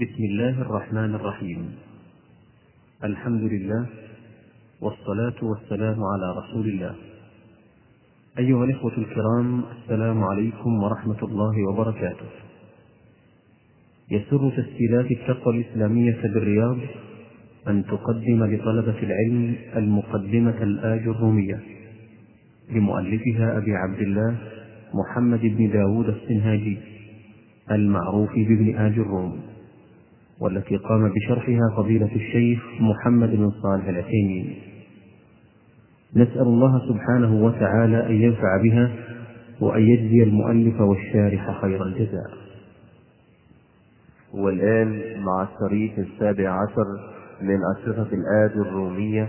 بسم الله الرحمن الرحيم. الحمد لله والصلاة والسلام على رسول الله. أيها الإخوة الكرام، السلام عليكم ورحمة الله وبركاته. يسر تسجيلات التقوى الإسلامية بالرياض أن تقدم لطلبة العلم المقدمة الآجرومية لمؤلفها أبي عبد الله محمد بن داود السنهاجي المعروف بابن آج الروم، والتي قام بشرحها فضيلة الشيخ محمد بن صالح العثيمين. نسأل الله سبحانه وتعالى أن ينفع بها وأن يجزي المؤلف والشارح خير الجزاء. والآن مع الشريط السابع عشر من أشرطة الآج الرومية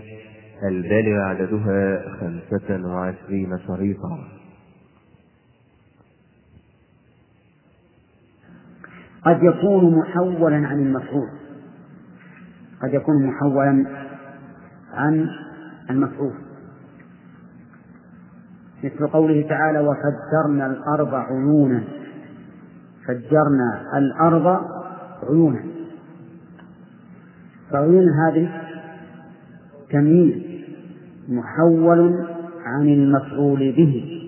البالغ عددها 25 شريطا. قد يكون محولا عن المفعول، قد يكون محولا عن المفعول، مثل قوله تعالى: وفجرنا الأرض عيونا. فجرنا الأرض عيونا، فعيون هذه تمييز محول عن المفعول به،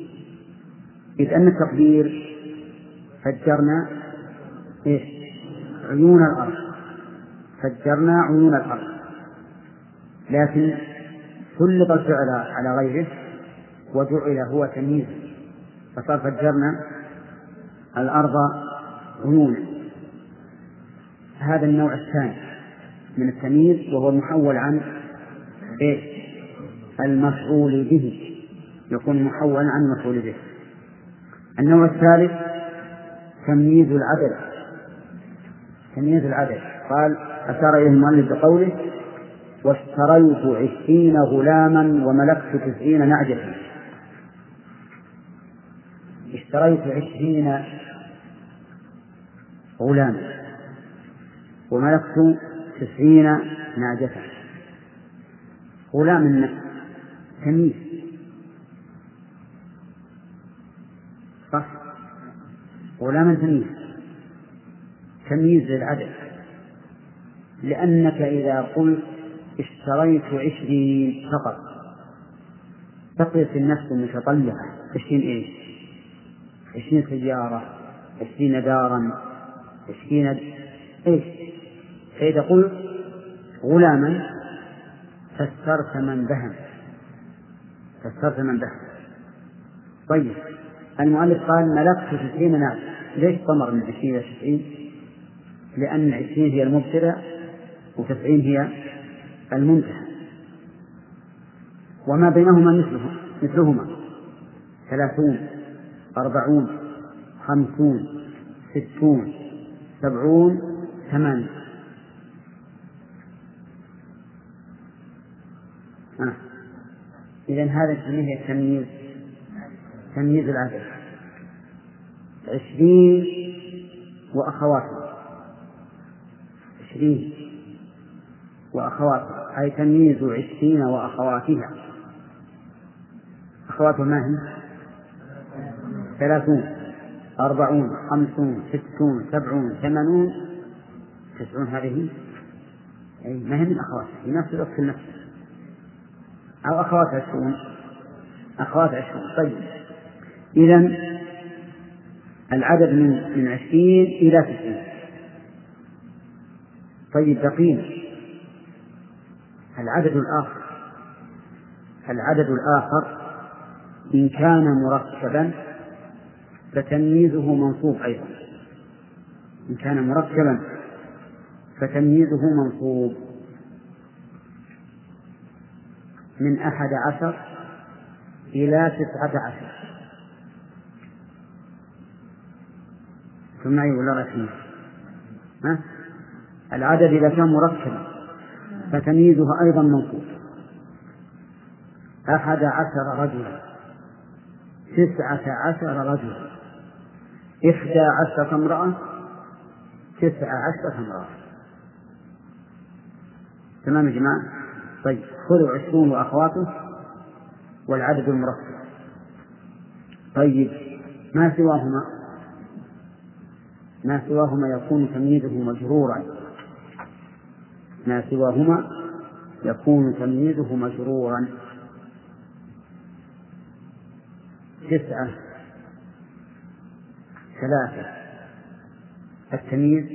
إذ أن التقدير فجرنا عيون الأرض، فجرنا عيون الأرض، لكن سلط الفعل على غيره وجعل هو تمييز، فصار فجرنا الأرض عيونا. هذا النوع الثاني من التمييز، وهو محول عن المفعول به، يكون محول عن المفعول به. النوع الثالث تمييز العدد، تمييز العدد. قال أشار إليه المؤلف بقوله: واشتريت 20 غلاما وملكت 90 نعجة. اشتريت 20 غلاما وملكت 90 نعجة. غلام النفس تمييز، صح؟ غلام تمييز، تمييز للعدد، لأنك إذا قلت اشتريت 20 فقط بقيت النفس المتطلعة 20 إيش؟ 20 سيارة، 20 دارا، 20 إيش؟ فإذا قلت غلاما فسرت من بهم، فسرت من بهم. طيب، المؤلف قال ملكت 90 نعجة، ليش طمر من 20 إلى 90؟ لأن 20 هي المبتدأ و90 هي المنتهى، وما بينهما مثلهما 30 40 50 60 70 80. إذن هذا التمييز هي تمييز العدد. 20 وأخواتها، 20 وأخواتها، أي تمييز 20 وأخواتها. أخواتها ما هي؟ 30 40 50 60 70 80 90. هذه أي ما هي من أخواتها، في نفس الوقت نفسها أو أخوات 20، أخوات 20. طيب، إذن العدد من 20 إلى 90. طيب، بقينا العدد الآخر. العدد الآخر إن كان مركبا فتمييزه منصوب أيضا، إن كان مركبا فتمييزه منصوب، من 11 إلى 19. ثم يقول رسمي العدد إذا كان مركبا فتمييزه أيضا منصوب: 11 رجلا، 19 رجلا، 11 امرأة، 19 امرأة. تمام يا جماعة؟ طيب، خذوا 20 وأخواته والعدد المركب. طيب، ما سواهما ما سواهما يكون تمييزه مجرورا، ما سواهما يكون تمييزه مجرورا. 9 3 التمييز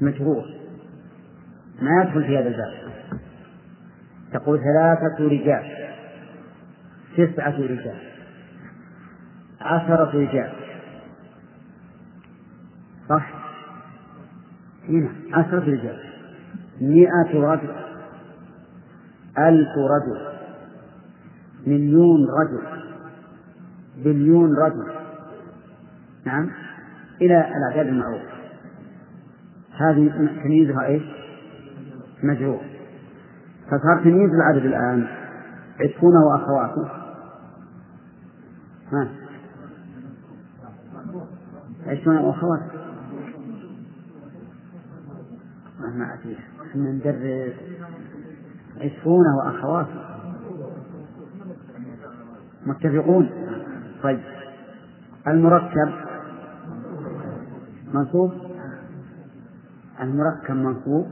مجرور ما يدخل في هذا الباب. تقول 3 رجال، 9 رجال، 10 رجال، صح؟ هنا 10 رجال، 100 رجل، 1000 رجل، 1,000,000 رجل، 1,000,000,000 رجل، نعم، إلى الأعداد المعروفة. هذه تمييزها إيش؟ مجرور. فصار تمييز العدد الآن عشرون وأخواته، ها، 20 وأخواته، ما أدري إحنا ندرس 20 وأخواته، متفقون؟ طيب المركب منصوب، المركب منصوب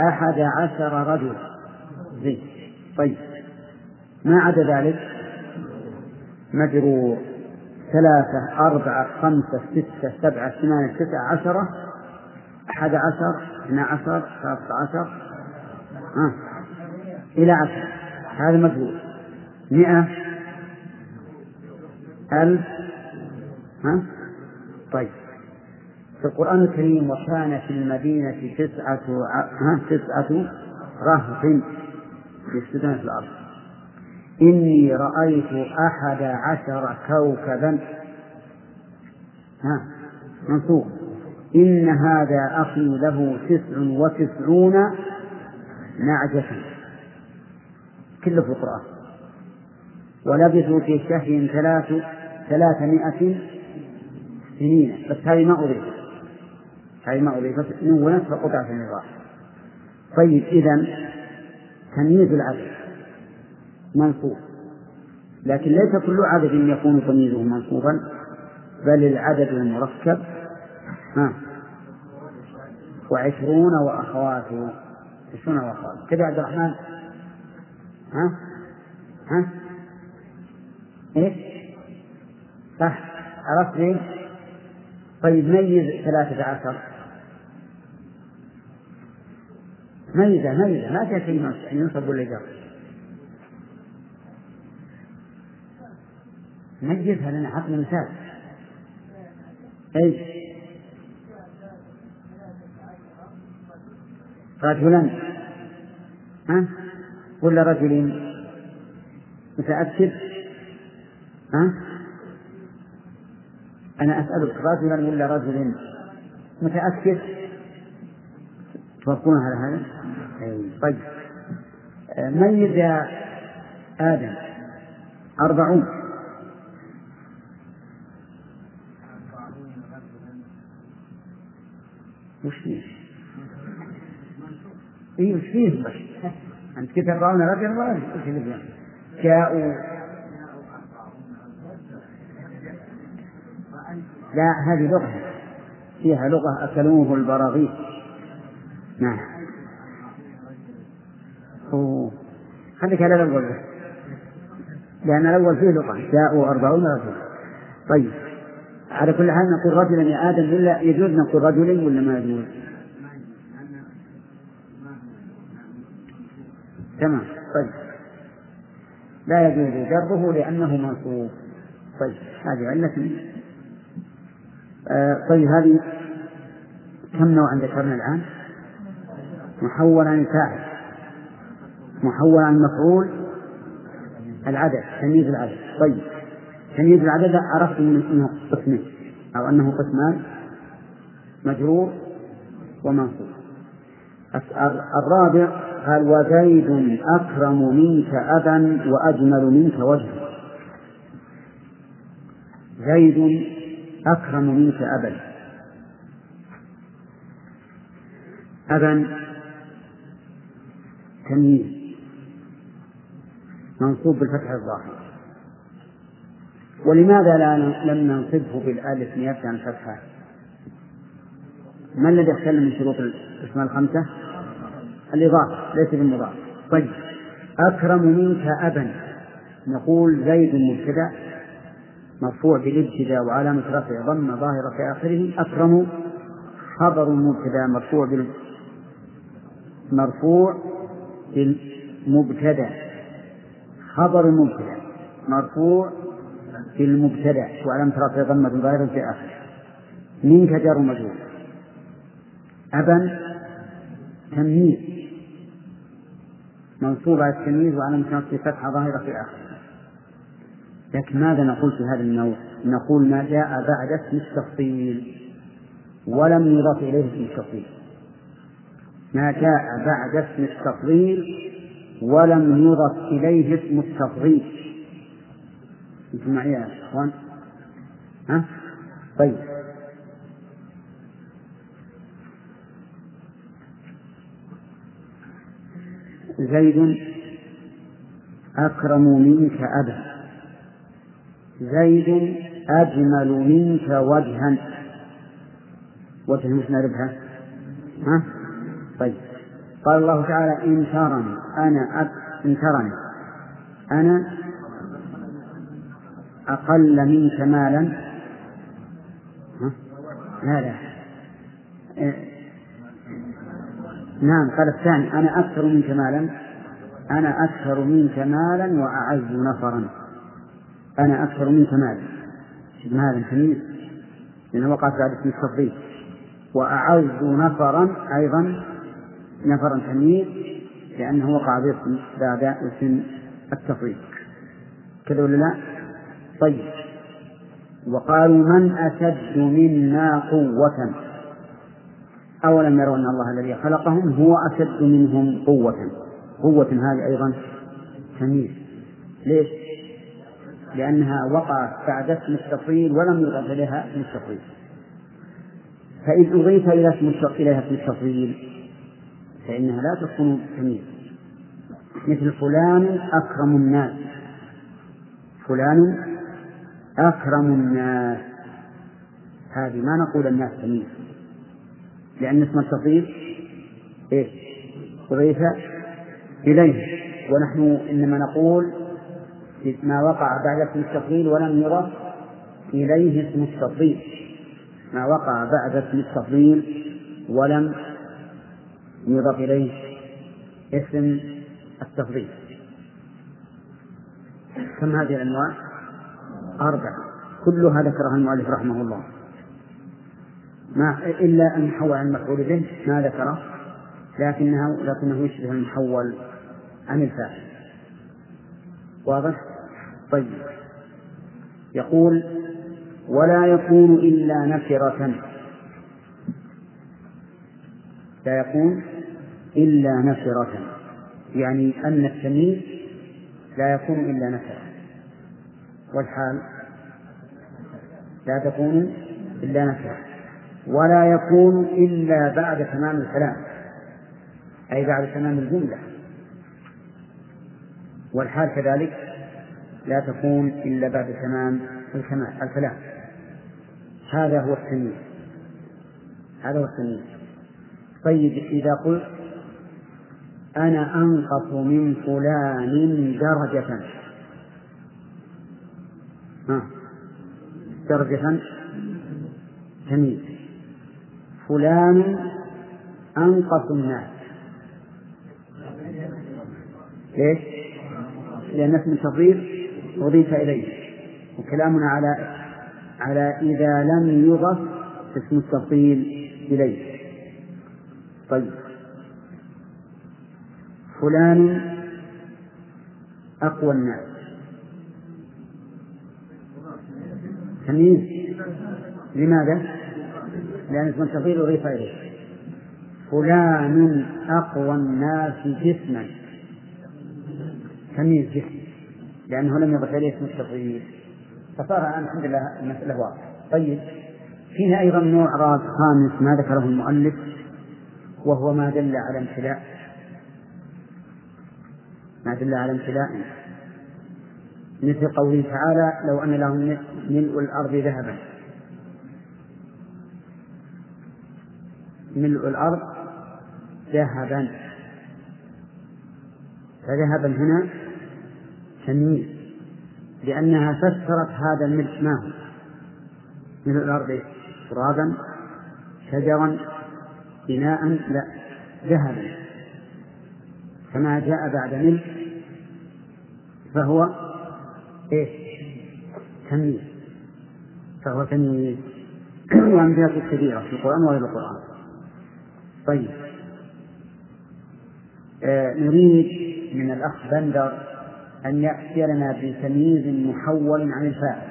11 رجل، زين. طيب ما عدا ذلك مجرور. 3 4 5 6 7 8 9 10 11 12 13 إلى 10، هذا مجرور. 100 1000، ها، طيب. في القرآن الكريم وكان في المدينة 9 رهط يفسدون في الأرض، إني رأيت 11 كوكبا، ها، منصوب، إن هذا أخي له 99 نعجة، كله في القرآن. ولبثوا في شهر 300 سنين، بس هذه ما أضيفت، هذه ما أضيفت، نونت فقطعة من الراحة. طيب إذن تمييز العدد منصوب، لكن ليس كل عدد يكون تمييزه منصوبا، بل العدد المركب 20 وأخواته، 20 وأخواته كذا. عبد الرحمن، ها ها إيه صح، عرفت لي. طيب ميز 13، ميزة ما فيها شيء ينصب ولا يجر، ميزها لنا، عطنا مثال. أي رجلا، ها، ولا رجلين، متأكد؟ ها، أنا أسألك رجلا ولا رجل، متأكد؟ توافقون على هذا؟ طيب ميز يا آدم 40، وش فيه؟ إيه وش فيه؟ أنت كده 40 رجل ولا جاءوا؟ لا، هذه لغة، فيها لغة، أكلوه البراغيث، نعم. خليك على الأول بس، لأن الأول فيه لغة، جاءوا 40 رجل. طيب على كل حال نقول رجلا يا آدم، ولا يجوز نقول رجلين ولا ما يجوز؟ تمام. طيب لا يجوز جره لأنه منصوب. طيب هذه علة. طيب هذه كم نوعا ذكرنا الآن؟ محول عن فاعل، محول عن مفعول، العدد، تمييز العدد. طيب تمييز العدد عرفت منه قسمين، أو أنه قسمان، مجرور ومنصوب. الرابع قال وزيد أكرم منك أبا وأجمل منك وجها، زيد أكرم منك أبا. أبا تمييز منصوب بالفتح الظاهر، ولماذا لم ننصبه بالالف نيابه عن الفتحه؟ ما الذي اختل من شروط الاسماء الخمسه؟ الاضافه ليس بالمضاف. طيب اكرم منك ابا، نقول زيد مبتدا مرفوع بالابتداء وعلامه رفعه ضمه ظاهره في اخره، اكرم خبر مبتدا مرفوع بالمبتدا، خبر مبتدا مرفوع بالمبتدا وعلامه رفعه ضمه ظاهره في اخره. منك جار مجرور، ابا تمييز منصوب على التمييز وعلامه نصب فتحه ظاهره في اخره. لكن ماذا نقول في هذا النوع؟ نقول ما جاء بعد اسم التفصيل ولم يضاف إليه اسم التفضيل. ما جاء بعد اسم التفضيل ولم يضاف إليه اسم التفضيل. انتم معي يا اخوان؟ ها؟ طيب زيد أكرم منك أبا، زيد أجمل منك وجها، وجه مش نربها. ها؟ طيب قال الله تعالى إن ترني أنا أقل منك مالا. ها؟ لا نعم قال الثاني أنا أكثر منك مالا، أنا أكثر منك مالا وأعز نفرا، أنا أكثر منك مالا مالا تمييز لأنه وقعت بعد اسم التفضيل، وأعز نفرا أيضا نفرا تمييز لأنه وقع باسم بعد اسم التفضيل، كذا ولا لا؟ طيب وقالوا من أشد منا قوة أولم يروا أن الله الذي خلقهم هو أشد منهم قوة هذه أيضا تمييز. ليش؟ لأنها وقعت بعد اسم التفضيل ولم يضف لها اسم التفضيل، فإذ أضيف إليها اسم التفضيل فإنها لا تكون تمييز. مثل فلان أكرم الناس، فلان أكرم الناس، هذه ما نقول الناس تمييز لأن اسم التفضيل إيه؟ أضيف إليه، ونحن إنما نقول ما وقع بعد اسم التفضيل ولم يضف إليه اسم التفضيل، ما وقع بعد اسم التفضيل ولم يضف إليه اسم التفضيل. كم هذه الأنواع؟ 4، كلها ذكرها المؤلف رحمه الله إلا أن حول عن مفعول به ما ذكره، لكنه يشبه المحول عن الفاعل. واضح؟ طيب يقول ولا يكون إلا نكرة، لا يكون إلا نكرة، يعني أن التمييز لا يكون إلا نكرة، والحال لا تكون إلا نكرة. ولا يكون إلا بعد تمام الكلام أي بعد تمام الجملة، والحال كذلك لا تكون إلا بعد تمام الكلام. هذا هو التمييز، هذا هو التمييز. طيب إذا قلت أنا أنقص من فلان درجة، درجة تمييز، فلان أنقص الناس، ليش؟ لأن اسم التفضيل أضيف إليه، وكلامنا على إذا لم يضف اسم التفضيل إليه. طيب فلان أقوى الناس تمييز، لماذا؟ لأن اسم التفضيل أضيف إليه. فلان أقوى الناس جسما تمييز جسم لأنه لم يضف إليه اسم التفضيل، فصار الآن الحمد لله المسألة واضحة. طيب فيها أيضا نوع خامس ما ذكره المؤلف وهو ما دل على امتلاء، ما دل على امتلاء مثل قوله تعالى لو أن لهم ملء الأرض ذهبا. ملء الأرض ذهبا، فذهبا هنا تمييز لأنها فسرت هذا الملء ما هو، ملء الأرض ترابا شجرا بناء، لا ذهبا كما جاء بعد ملء فهو ايش؟ تمييز، فهو تمييز. وأمثلة كبيرة في القرآن وغير القرآن. طيب نريد من الأخ بندر أن يأتي لنا بتمييز محول عن الفاعل.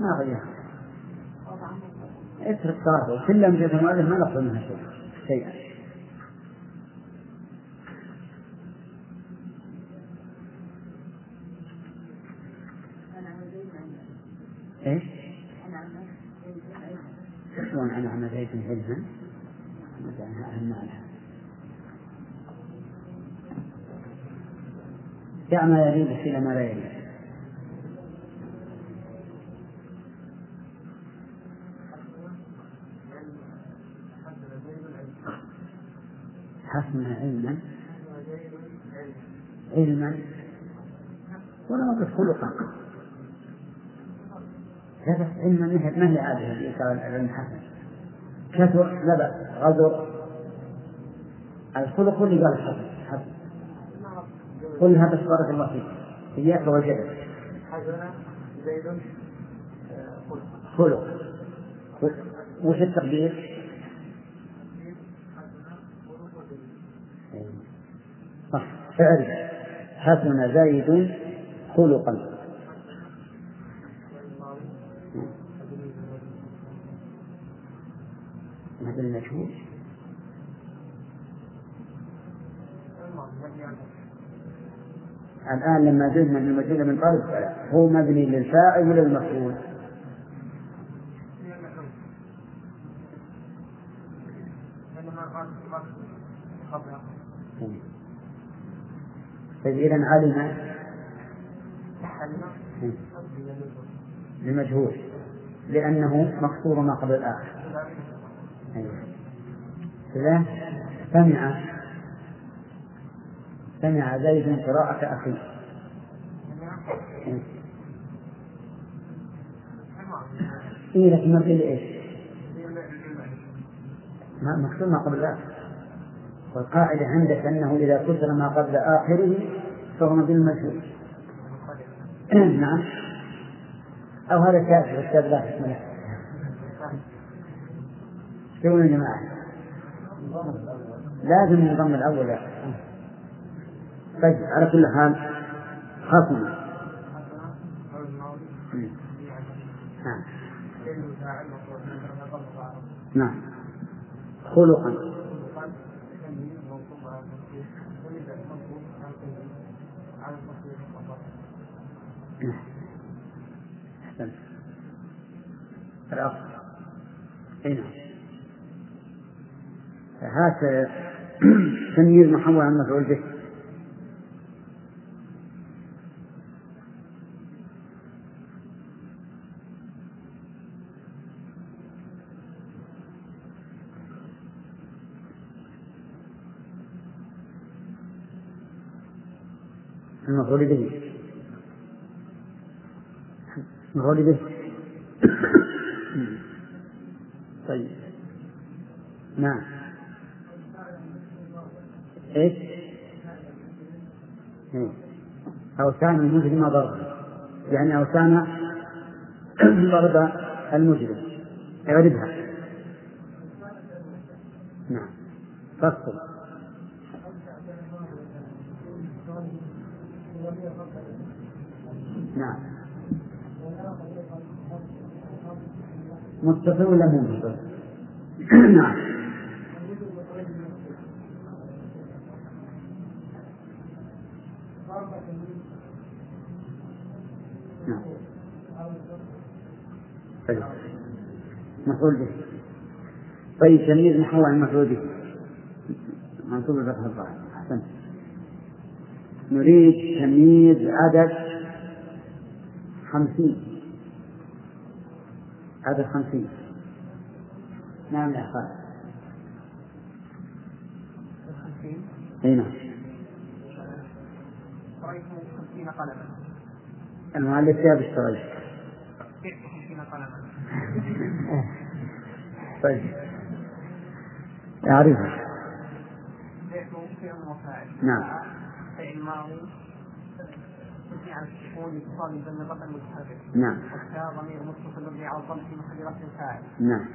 ما غيرها اترك صاحبه كل أمجد المؤلف ما نقل منها شيئا. ايش؟ شلون انا عملية العلم؟ يعمل يريد الى ما لا يريد. حسنا علما، علما ولا نقص خلقا، لا بأس علما ما هي عادة الإنسان حسن كثر، لا بأس غدر الخلق اللي قال حسن حسن كلها بشرة الله فيك إياك وجدك حسنا زيد خلق. وش التقدير؟ فعلا حسن زيد خلقا. هذا المشهور الآن لما زدنا من المجهول من طالب هو مبني للفاعل ولا المفعول؟ فإذا علم لمجهول لأنه مقصور ما قبل الآخر. لا سمع زيد قراءة أخيه إيه لكن إيش مقصور ما قبل الآخر، والقاعدة عندك أنه إذا كثر ما قبل آخره فهو مبني للمجهول. نعم أو هذا كافر أستاذ الله بسم الله شو يا جماعة؟ لازم نضم الأول يا أخي. طيب على كل حال خاصنا نعم خلقا أحسن الأخ هنا هذا تمييز محول عن مفعول به. المفعول به مفعول به. طيب نعم ايش اوثان المجرم ضرب، يعني اوثان ضرب المجرم اغلبها. نعم فصل نعم متصل ولا منفصل؟ نعم نعم مفعول به. طيب تمييز محو عن مفعول به منصوب بفتح الظاهر. أحسنت. نريد تمييز عدد 50. عدد 50. نعم يا أخوان. 50. أي نعم. اشتريت 50 قلما. المؤلف جاب اشتريت. بعت 50 قلما. طيب. أعرفها. بعت ممكن وفاعل. نعم. فعل ماضي. مبني على السكون اتصال بالنقطة المتحركة. نعم. حتى ضمير متصل مبني على الضم في محل رفع فاعل. نعم.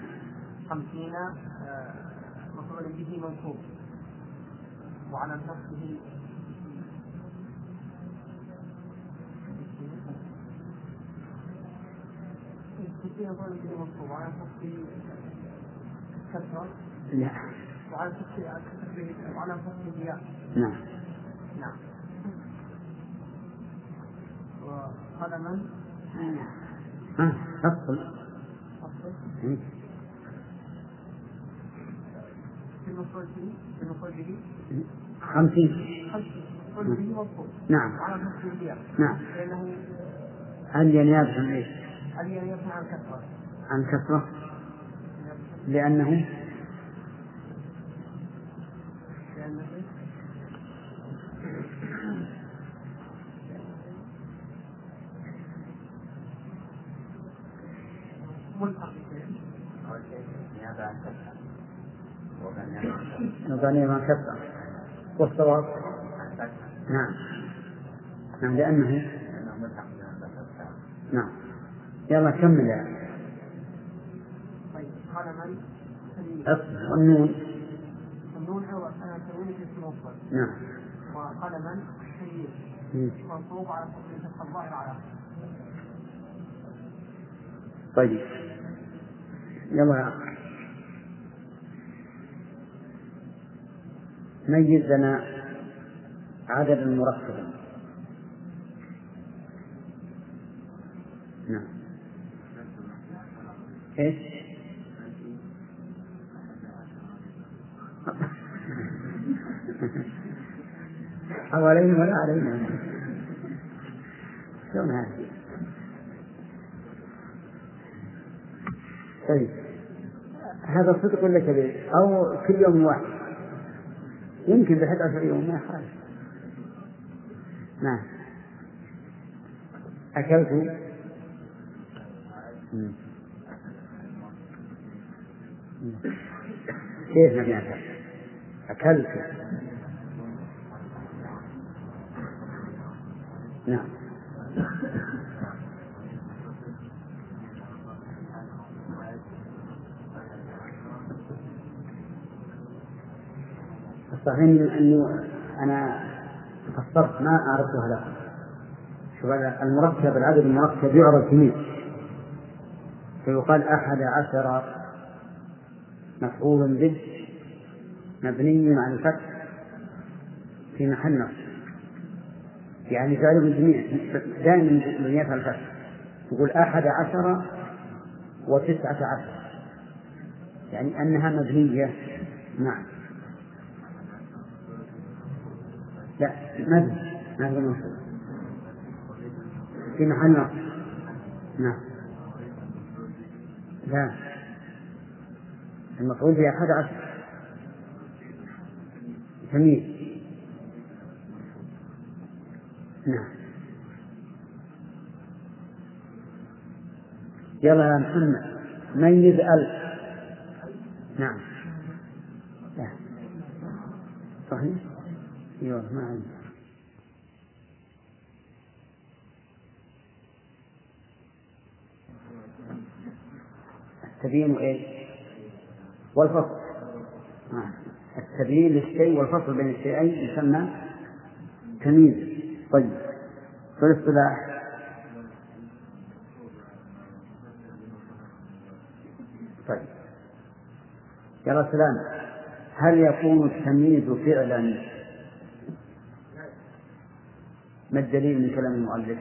50 مفعول به منصوب. وعلى نصبه لا وعلى نعم نعم وقلما في 50 نعم وعلى نعم لأنه هل ينابش عن إيش؟ هل ينابش عن كثرة لأنه وغني ما كثر والصواب نعم نعم لأنه نعم يلا كمل يا أصل والنون هو تنوين اسم مفرد نعم وقلما شيء منصوب على فتح الظاهر على طيب يلا يا أخي ميز لنا عدد المركب نعم ايش حواليهم ولا علينا شلون هذه طيب هذا صدق ولا كذب او كل يوم واحد يمكن بحد 10 يوم ما يحرج نعم أكلت كيف ما بيأكل أكلت نعم صحيح أنه أنا قصرت ما أعرفها لكم شوف المركب العدد المركب يعرض جميع فيقال 11 مفعول به مبني على الفتح في محل نصب يعني فعله بالجميع دائما بنيتها الفتح يقول 11 و19 يعني أنها مبنية نعم لا ماذا نصب في محل نصب نعم لا المفعول به 11 جميل نعم يلا يا محمد ميز 1000 نعم لا صحيح ايوه ما عندي التبيين وايه والفصل التبيين للشيء والفصل بين الشيئين يسمى تمييز طيب فالاصطلاح طيب يا سلام هل يكون التمييز فعلا ما الدليل من كلام المؤلف؟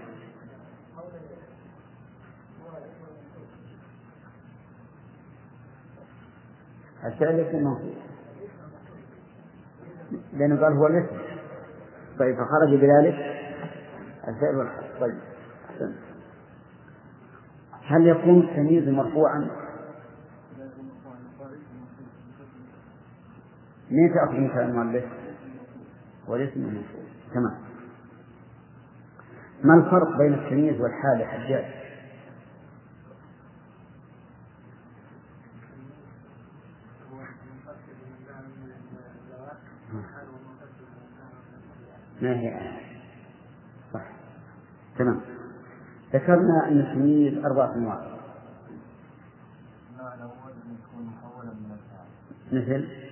الفعل يكون موصوف لأنه قال هو الاسم. طيب فخرج بذلك الفعل والحرف. طيب هل يكون التمييز مرفوعا؟ ليه تأخذ من كلام المؤلف والاسم الموصوف؟ تمام. ما الفرق بين التمييز والحال يا حجاج؟ ما هي صح. تمام. ذكرنا أن التمييز 4 أنواع مثل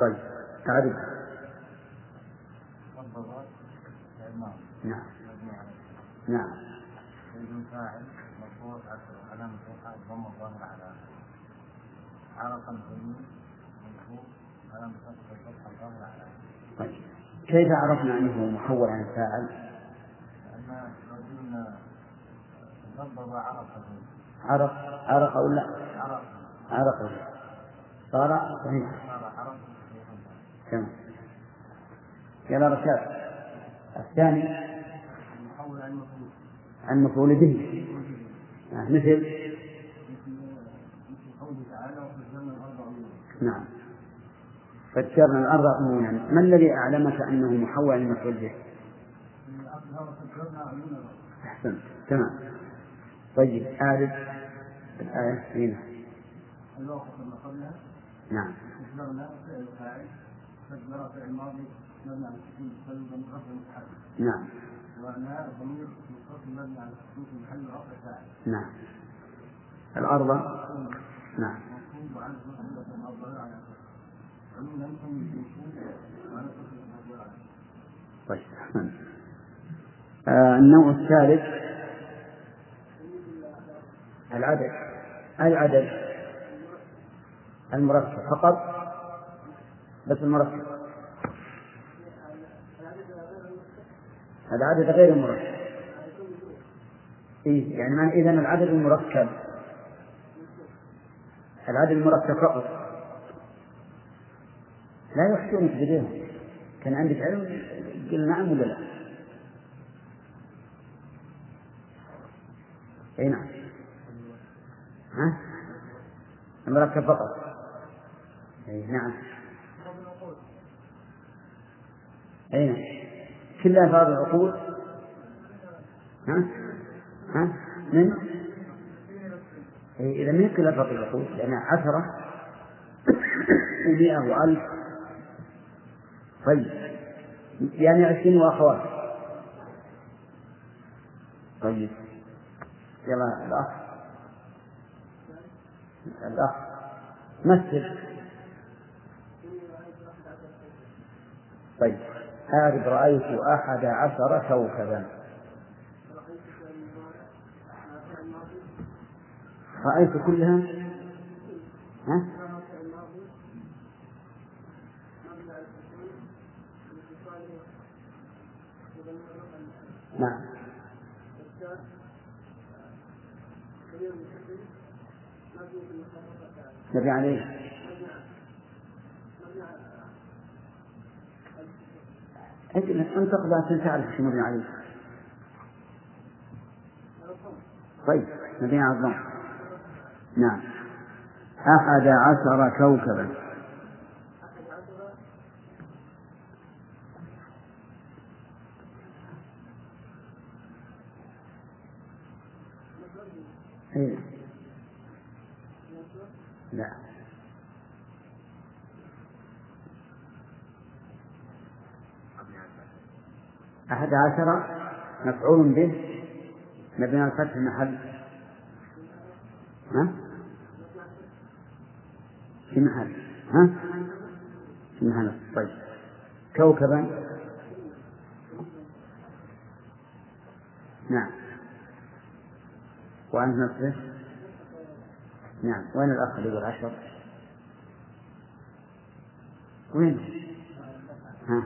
طيب تعريف. نعم نعم طيب. كيف عرفنا أنه محول عن الفاعل؟ لأن رجلنا نضب عرفه. عرف أو لا؟ عرفه صار صحيح. تمام. يلا رشاد الثاني المحول عن مفعول به مثل قوله تعالى وفجرنا الأرض عيونا. نعم فجرنا الأرض عيونا. ما الذي أعلمك أنه محول عن مفعول به؟ أحسنت. تمام. طيب أعرف الآية هنا الوقت ما قبلها. نعم فجرنا فعل فاعل فجر فعل ماضي. نعم نعم الأرض. نعم طيب. النوع الثالث العدد المركب فقط بس المركب. العدد غير المركب إيه؟ يعني ما إذن العدد المركب فقط لا يحسنك بديهم. كان عندك علم قل نعم ولا لا؟ أي نعم. ها المركب فقط. أي نعم. أي نعم. كلها فاضل العقول. ها من إذا من كلها فاضل العقول لأن 10 و100 و1000. طيب يعني 20 وأخوات. طيب يلا الأخ مثل. طيب أعرف رأيت 11 كوكبا. رأيت كلها ها؟ نعم نبي عليه. لكن أنت قبل أن تعرف شو مبني عليه. طيب مبني على الضم. نعم 11 كوكبا. إيه لا أحد 10 مفعول به مبني على الفتح محل ها في محل طيب كوكبا. نعم وعند نصره. نعم وين الأخ اللي يقول 10 وين؟ ها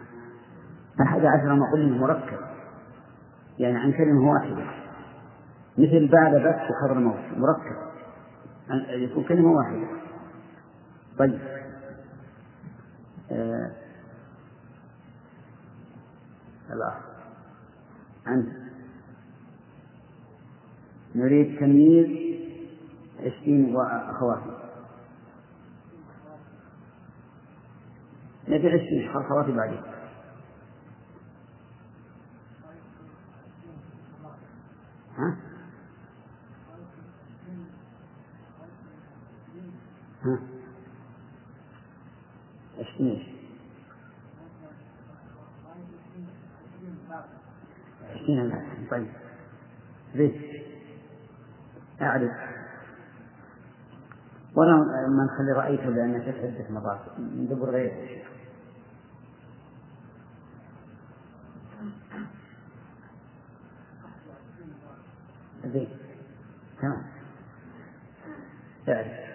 11 ما قلنا مركب يعني عن كلمة واحدة مثل بعد بس وحضر موت مركب أن يكون كلمة واحدة. طيب أنت نريد تمييز 20 وأخواتي نبي 20 أخواتي بعدين طيب ذي أعرف ولا ما نخلي رأيته لأنه شف عدة مرات ندبر غيره شيء. ذي تمام أعرف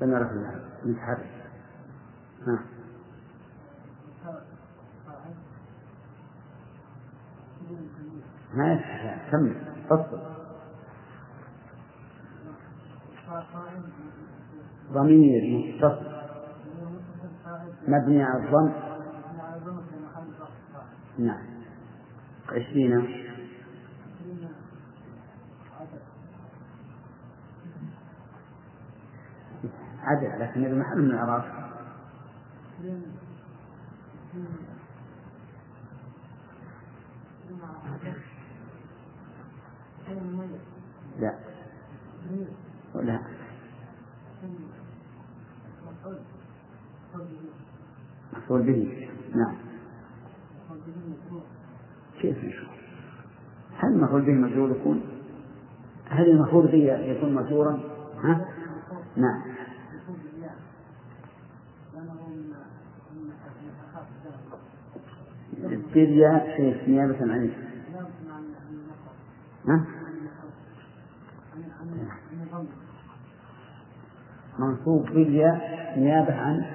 سنرى نتحرك ما يفعل كمل فصل ضمير متصل مبني على الضم. نعم 20 عدل لكن هذا محل من الأعراف. لا ولا مفعول به. نعم كيف نشوف هل مفعول به مجرور يكون؟ هل المفعول به يكون مجرورا؟ ها نعم الدرياء شيء نيابة عنه. ها؟ منصوب بالياء نيابة عن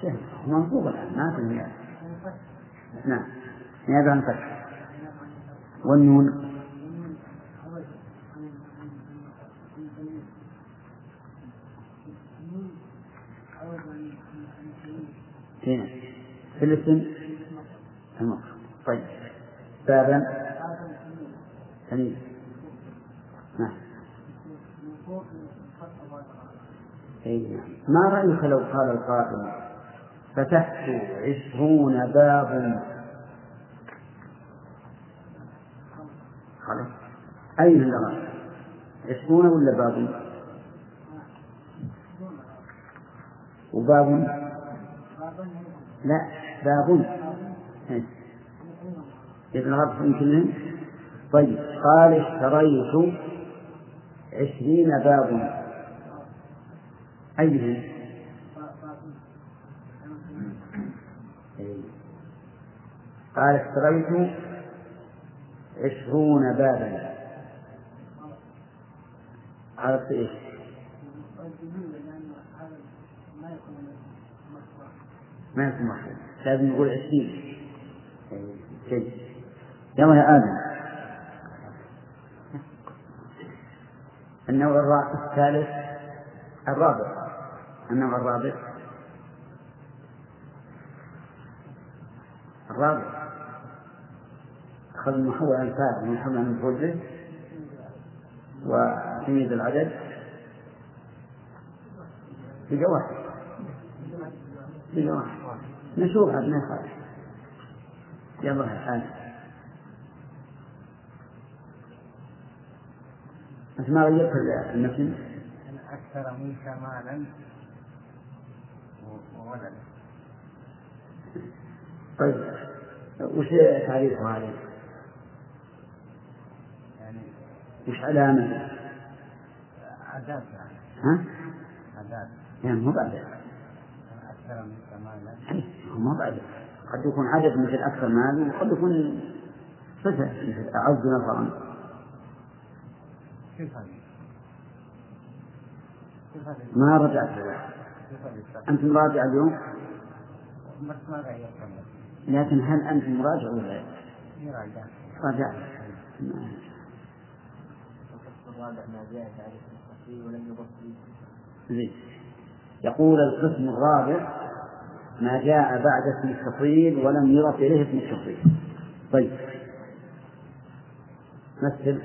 شيء منصوب الآن ما في نيابة. نعم نيابة عن فتح والنون في الاسم المفرد. طيب بابا حميد. نعم ما رأيك لو قال القائل فتحت 20 باب خلاص أين الأمر 20 ولا باب وباب لا باب ابن ربح يمكن. طيب قال اشتريت 20 باب أيهم؟ قال اشتريت 20 بابا عرفت ايش؟ ما يكون محفوظ لازم نقول 20 شيء يا ولد آدم. النوع الثالث الرابع. النوع الرابع أخذ محول أنفاق من حول عن الفجر وتمييز العدد في جواحد نشوفها بنفسها. يلا الآن بس ما غيرت المثل أكثر منك مالا وولدا. طيب وش تعريفه عليه؟ يعني وش علامة؟ عذاب. ها؟ عذاب يعني مو بعد ما بعد قد يكون عدد مثل أكثر مال وقد يكون فتح مثل أعز نفرا. ما رجعت له أنت مراجع اليوم؟ لكن هل أنت مراجع ولا لا؟ راجع. يقول القسم الرابع ما جاء بعد اسم التفضيل ولم يضف إليه اسم التفضيل. طيب مثل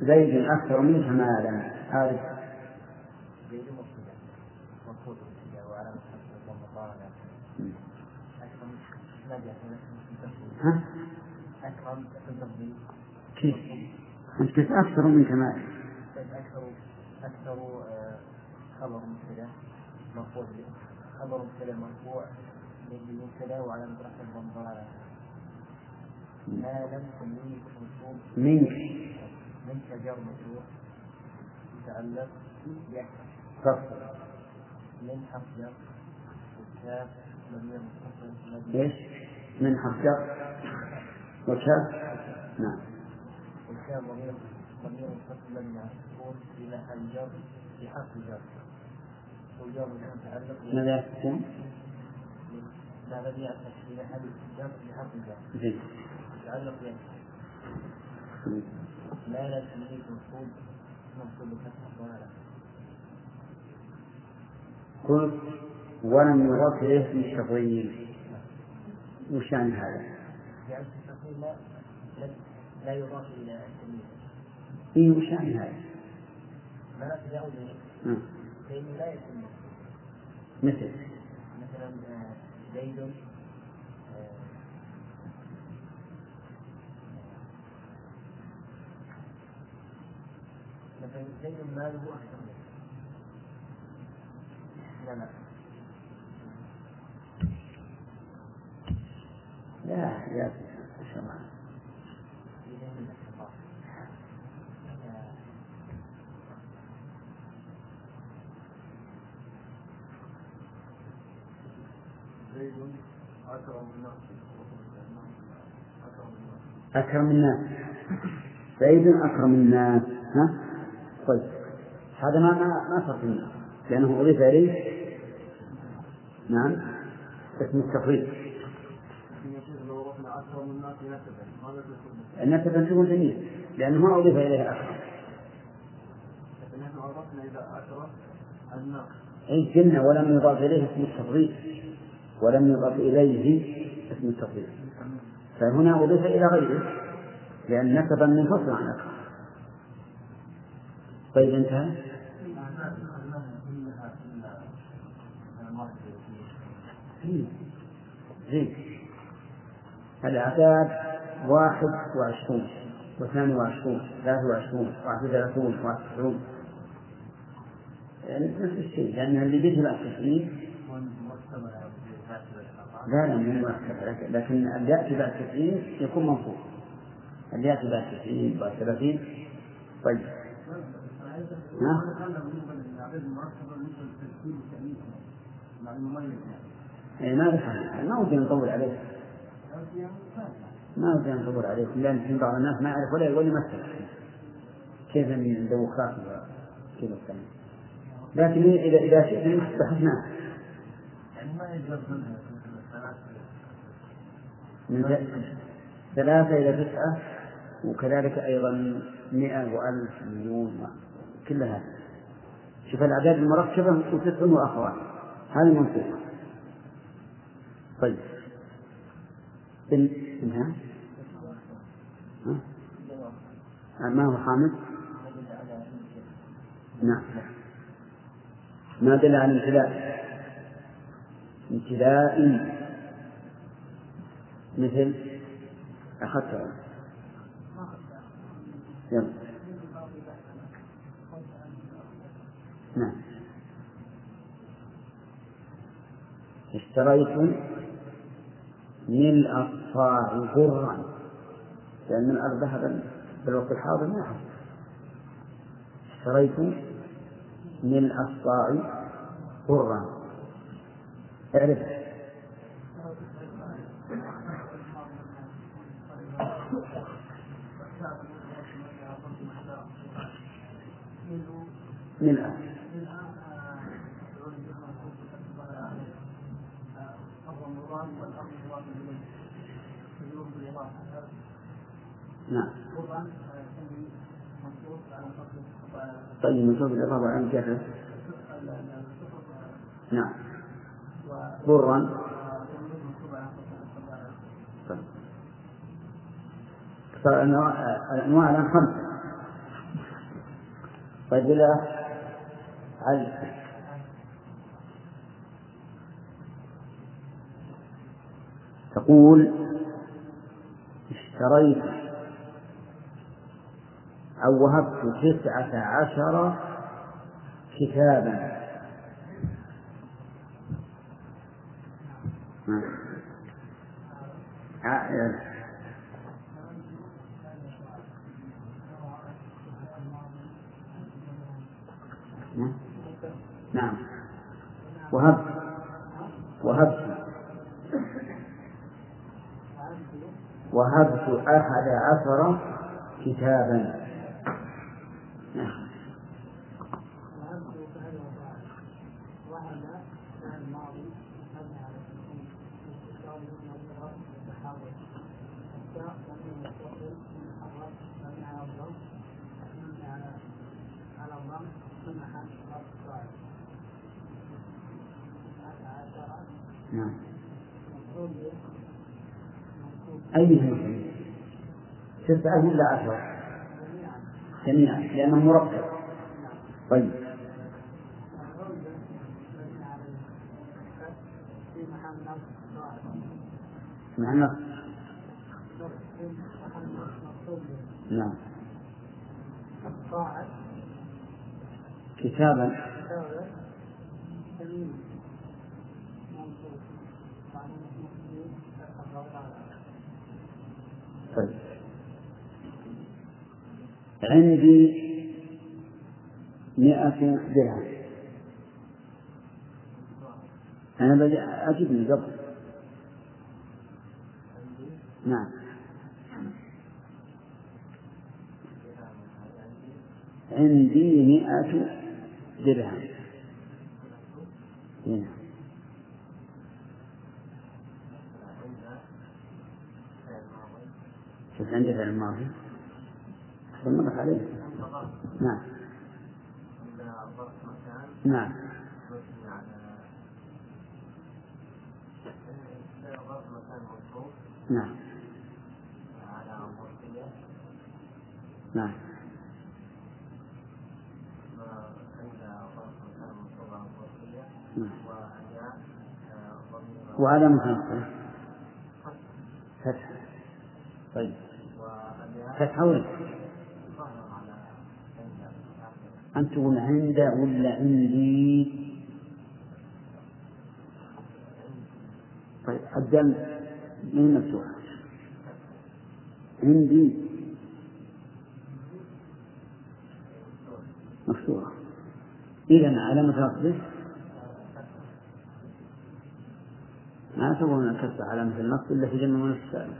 زيد أكثر منك مالا، هذا زيد مفروض وعلى كيف؟ أنت أكثر منك مالا أكثر خبر مبتدأ مرفوع خبر مبتدأ مرفوع زيد مبتدأ وعلى رفعه الضمة مالا منك منك جار مجروح يتعلق يحفظ من حفظ وكاف ضمير متصل ايش؟ من حفظ وكاف نعم وكاف ضمير متصل يكون الى الجر في حفظ جر والجر يتعلق ماذا يحكم؟ ماذا يحكم الى الجر في حفظ جر يتعلق يحفظ لا لا تنيك منصوب فتح ولا قلت ولم يرد اسم التفضيل وش عن هذا؟ يعني التفضيل لا يرد إلى التمييز إيه وش عن هذا؟ ما تدعو لي فإنه لا يتمييز مثلا زيد زيد ماله أكثر منه لا شباب زيد أكرم الناس زيد أكرم الناس ها طيب. هذا ما صرفنا لأنه أضيف إليه نعم اسم التفضيل النسبة تكون جميل لأنه ما أضيف إليه أكرم لكن نحن عرفنا إذا أكرم النقص أي جنة ولم يضاف إليه اسم التفضيل فهنا أضيف إلى غيره لأن نسبا منفصل عن أكرم. طيب انتهى؟ زين الأعداد 21 و22 23 31 91 نفس الشيء لأن اللي بيجي بالتسعين لا من مرتبة لكن اللي يأتي بالتسعين يكون منصوب اللي يأتي بالتسعين ب30 طيب ما ودي نطول عليك لأن بعض الناس ما يعرف ولا يمثل كيف ندوخ خاطر كيف الثاني لكن إذا شئنا استحسناه من 3 إلى 9 وكذلك أيضا 100 و1000 مليون كلها. شوف الأعداد المركبة و9 وأخوات هذه منصوبة. طيب انها ما هو خامس نعم ما دل على امتلاء امتلائي مثل أخذتها يلا نعم اشتريتم ملء الصاع غرا لأن ملء الذهب بالوقت الحاضر ما حصل اشتريتم ملء الصاع غرا اعرف من الآن. نعم. طيب منصوب الإضافة عن كذا. نعم. برا. فالأنواع الآن 5. رجلة علي تقول اشتريت أو وهبت 19 كتابا نعم وهبت 11 كتابا أيهم 9 إلا 10 جميعا لأنه مركب. طيب معنا نعم كتابا طيب. عندي 100 درهم أنا بدي أجيب من قبل. نعم عندي 100 درهم هنا. عندي في الماضي نمرح عليه. نعم نعم نعم نعم وعلى مكان فتح. طيب تتحول أن تقول عند ولا عندي. طيب الدم من مفتوح عندي مفتوح إذن علامة رفضه ما تقول أن تفتح علامة النصب إلا في جنة من السالب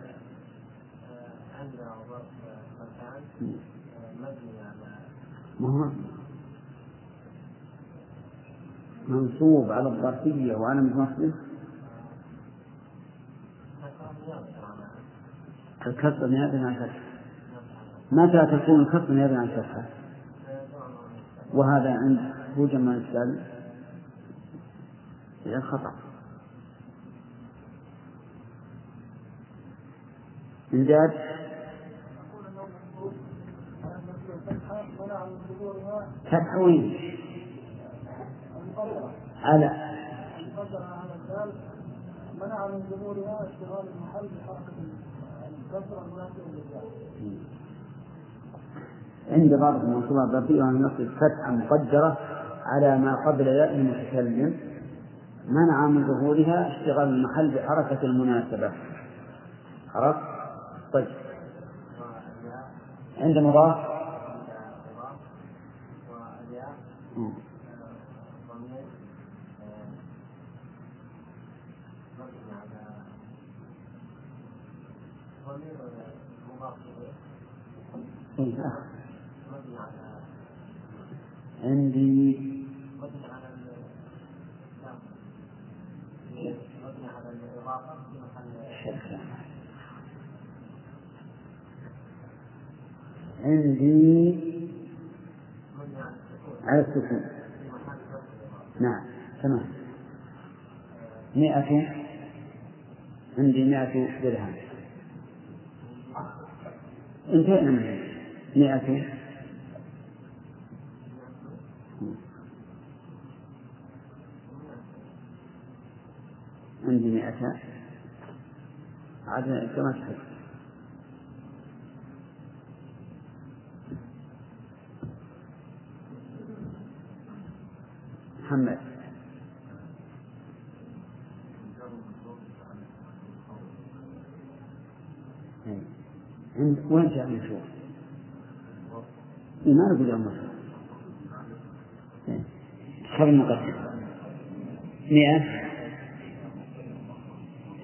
منصوب على الظرفية وعلى مصدره الكسر نيابة عن فتحة. متى تكون الكسر نيابة عن فتحة؟ وهذا عند خروج من السالب هي خطأ. إنجاز تتحويل على منع من ظهورها اشتغال المحل بحركة الكسر المناسبة للجاء عند بعض المنصوبات الظرفية أن نصب فتحة مقدرة على ما قبل ياء المتكلم منع من ظهورها اشتغال المحل بحركة المناسبة. عرفت؟ طيب عند مضاف عندي على السكون. نعم تمام. 100 عندي 100 درهم انتهينا منه. 100 عندي 100 عاد كما تحب. محمد وين جاء مشروع؟ ما نقول عن مشروع خبر المقدم 100.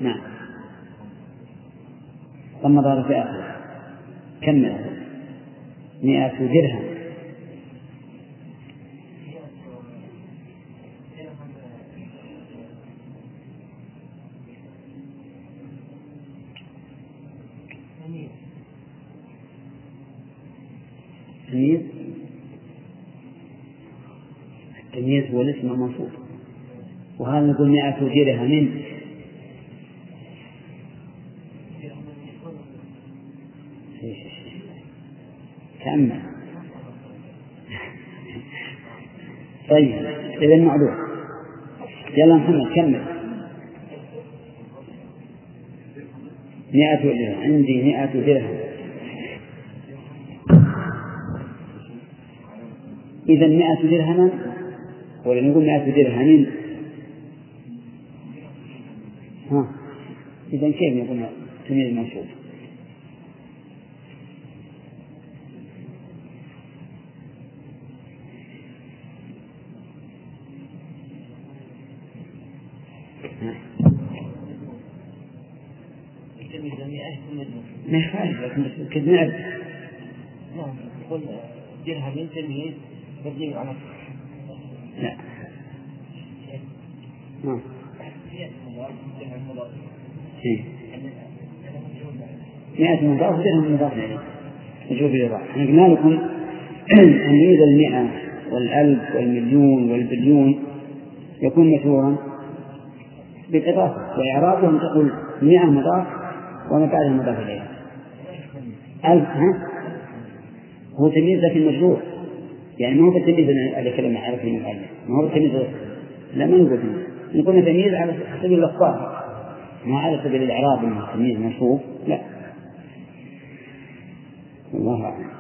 نعم ثم ضار في آخر كمل 100 درهم. التمييز هو الاسم المنصوب، وهذا نقول 100 درهم من تأمل. طيب إذا معلوم. يلا محمد كمل. 100 درهم عندي 100 درهم. إذا 100 درهم ولا نقول 100 درهم؟ ها إذا كيف نقول تمييز منصوب؟ ما يخالف لكن كد نعرف. نعم نقول درهم تمييز تقديم على لا نعم إيه 100 مضاف درهم مضاف إليه مجهول بالإضافة. إحنا قلنا لكم أن إذا 100 وال1000 والمليون والبليون يكون مشهورا بالإضافة، وإعرابهم تقول 100 مضاف وما بعده مضاف إليه 1000. هو تمييز لكن مشروع، يعني ما هو بالتمييز على كلمة على كلمة معينة، ما هو بالتمييز لا ما نقول نقول تمييز على سبيل الإخبار ما على سبيل الإعراب من التمييز منصوب لا. الله أعلم.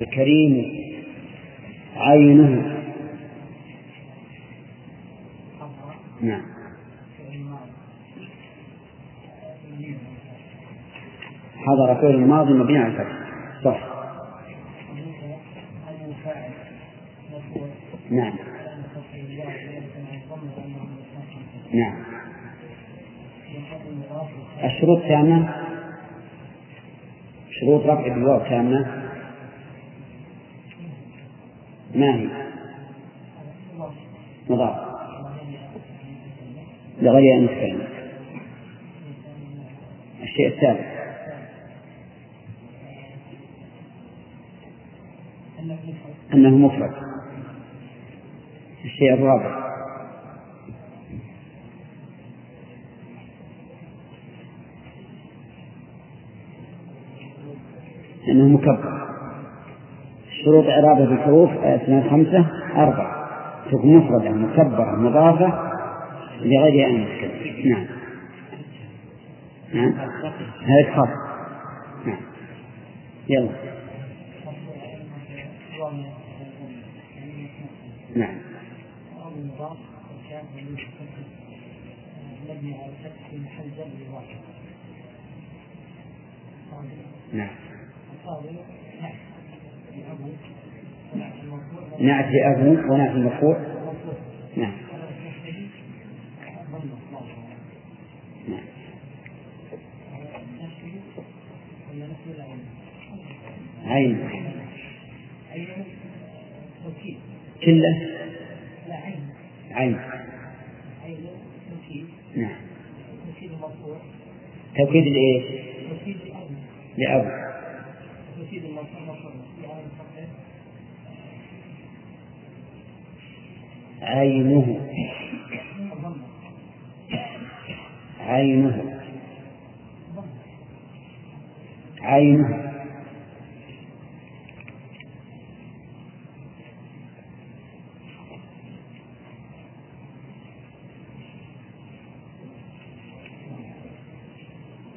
الكريم عينه نعم هذا رفع الماضي مبني على الفتح صح. نعم نعم. الشروط تامة، شروط رفع الواو تامة ما هي؟ مضاف لغير المستلم. الشيء الثالث أنه مفرد. الشيء الرابع أنه مكبر. شروط إعرابه بالحروف أثناء 5 4 تكون مفردة مكبرة مضافة لغير أن يتكلم. نعم نعم هذا خاص. نعم يلا. نعم نعم نعتي أبوك ونعتي مفروع. نعم عين كلة عين نعم توكيد لإيش؟ لأب عينه عينه عينه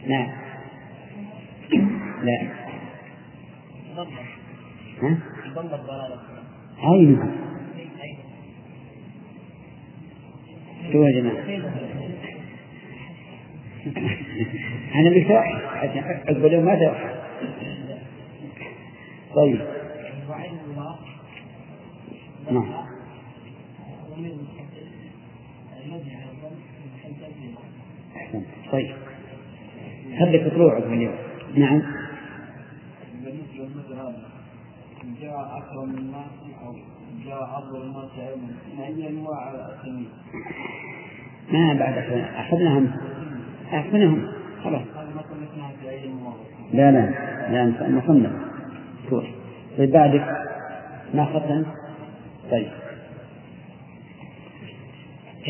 نعم لا عينه توجنا أنا بسرعة أقبله ما سرعة طيب نعم أحسن طيب خلك طلوعك اليوم نعم بالنسبة للمثل هذا جاء أكرم الناس أو جاء أفضل الناس علما ما هي أنواع التسمية ما بعد أخذناهم خلاص لا لا لا ما صنف طيب بعدك ما خطن طيب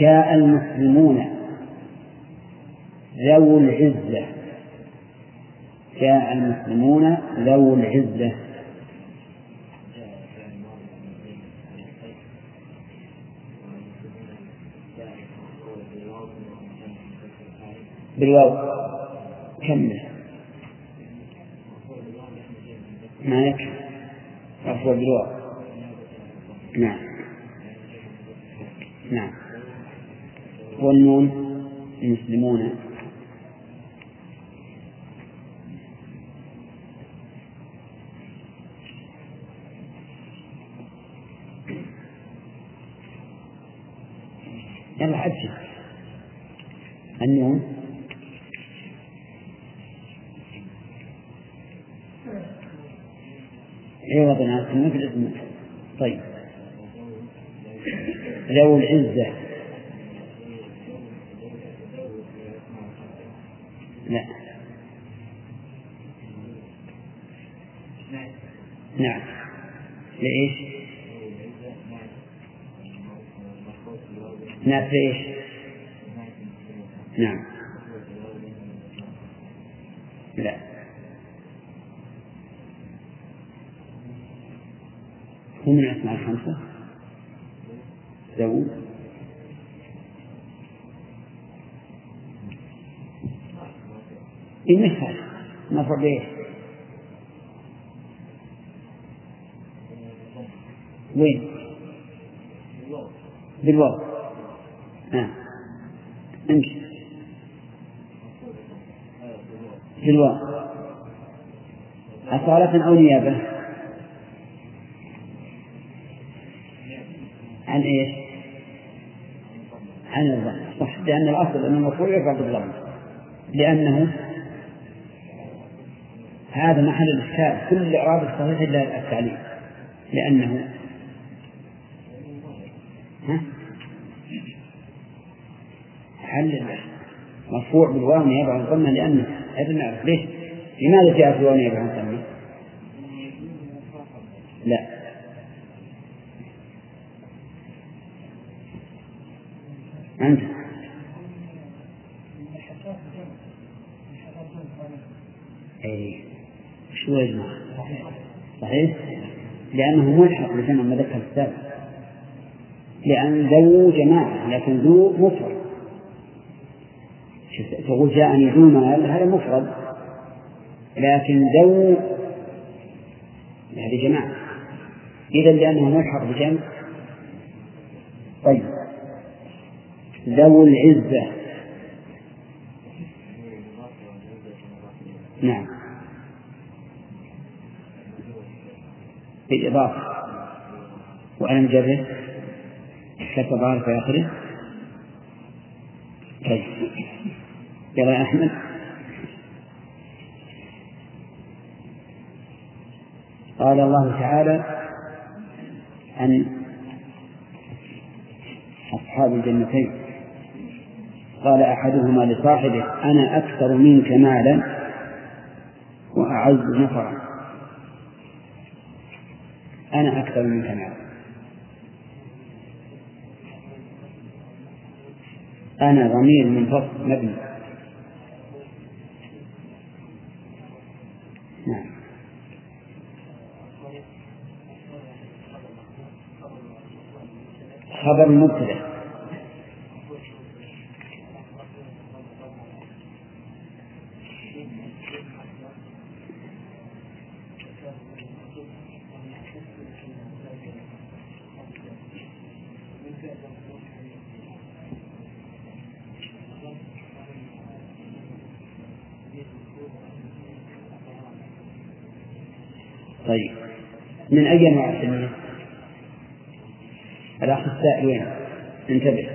جاء المسلمون ذو العزة جاء المسلمون ذو العزة بالواو كمل معك أفضل بالواو نعم نعم والنون المسلمون يلا حسن النون عوض عن اسمك الاسم طيب ذو العزة لا نعم لإيش نعم لإيش نعم لا ومن أسماء الخمسة ذو المثال نفر به وين بالواو نعم امشي بالواو أصالة أو نيابة عن ايش؟ عن الضمة صح لأن الأصل أن المفعول يرفع بالضمة لأنه هذا محل الإشكال كل إعراب الصحيح إلا التعليل لأنه حل مرفوع بالواو نيابة عن الضمة لأنه هذا نعرف ليش؟ لماذا جاء بالواو نيابة عن الضمة؟ لا أنت أي شو يجمع صحيح لأنه ملحق لسنة مذكر السابق لأن ذو جماعة لكن ذو مفرد تقول جاءني ذو مال هذا مفرد لكن ذو هذه جماعة إذا لأنه ملحق بجمع طيب ذو العزة نعم بالإضافة وأنا مجرد كتبار في آخره طيب يا أحمد قال الله تعالى عن أصحاب الجنتين: قال أحدهما لصاحبه أنا أكثر منك مالا وأعز نفرا. أنا أكثر منك مالا، أنا ضمير منفصل مبني، نعم، خبر مبتدأ، من أي نوع السنة؟ الأخ السائلين انتبه،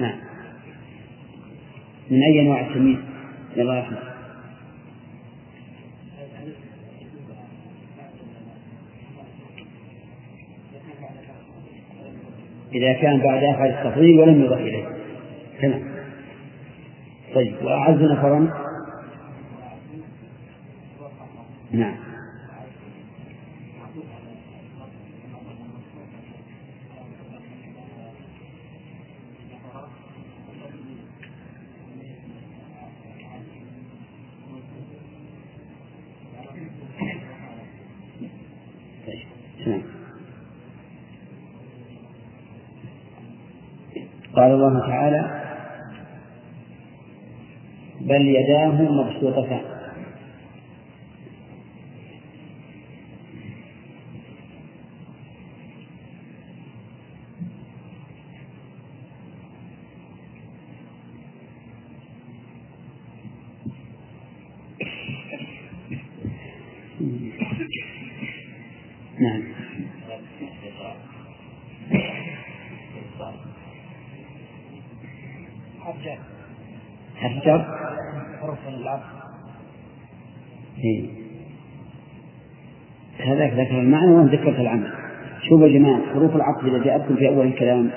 نعم، من أي نوع السنة؟ يلا يا أخي، إذا كان بعد آخر التفضيل ولم يضح إليه، تمام. طيب، وأعز نفرا، نعم، قال الله تعالى بل يداه مبسوطتان. نعم، حجر حرف العطف، هذاك ذكر المعنى وذكرت العمل. شوف يا جماعة، حروف العطف إذا جاءتكم في أول الكلام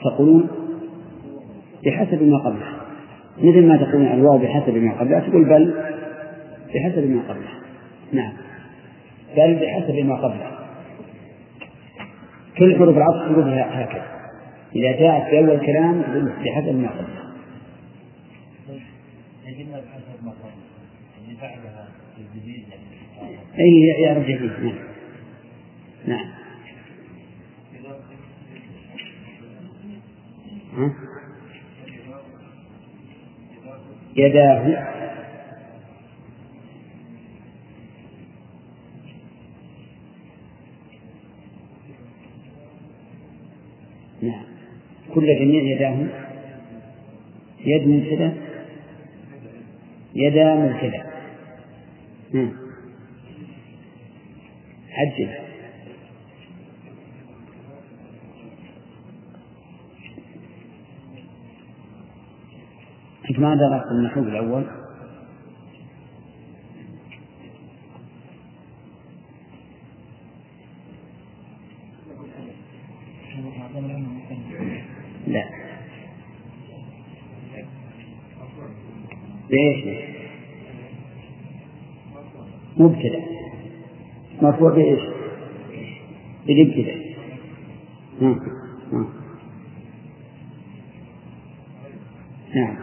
تقولون بحسب ما قبله، مثل ما تقولون الواو بحسب ما قبله، تقول بل بحسب ما قبله، نعم، بل بحسب ما قبله. كل حروف العطف تقولها هكذا، إذا جاءت في أول الكلام تقول بحسب ما قبله. أي يا رجل، نعم، نعم، يداه نعم، كل جميع يداه، يد مبتدأ، يدا مبتدأ، عجل، كيف ما درست النحو الأول؟ لا، ليش؟ مبتدأ مرفوع بإيش؟ بالابتداء، نعم، نعم،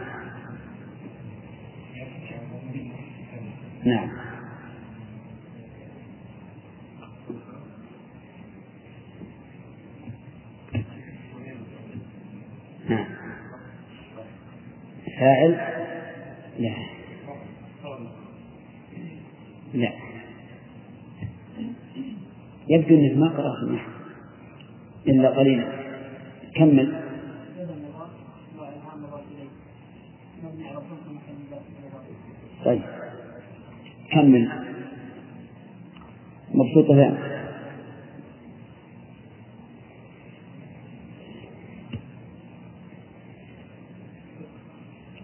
نعم، فاعل، نعم، لا، يبدو أنك ما قرأت النحو إلا قليلا، كمل. طيب كمل، مبسوطة ثاني،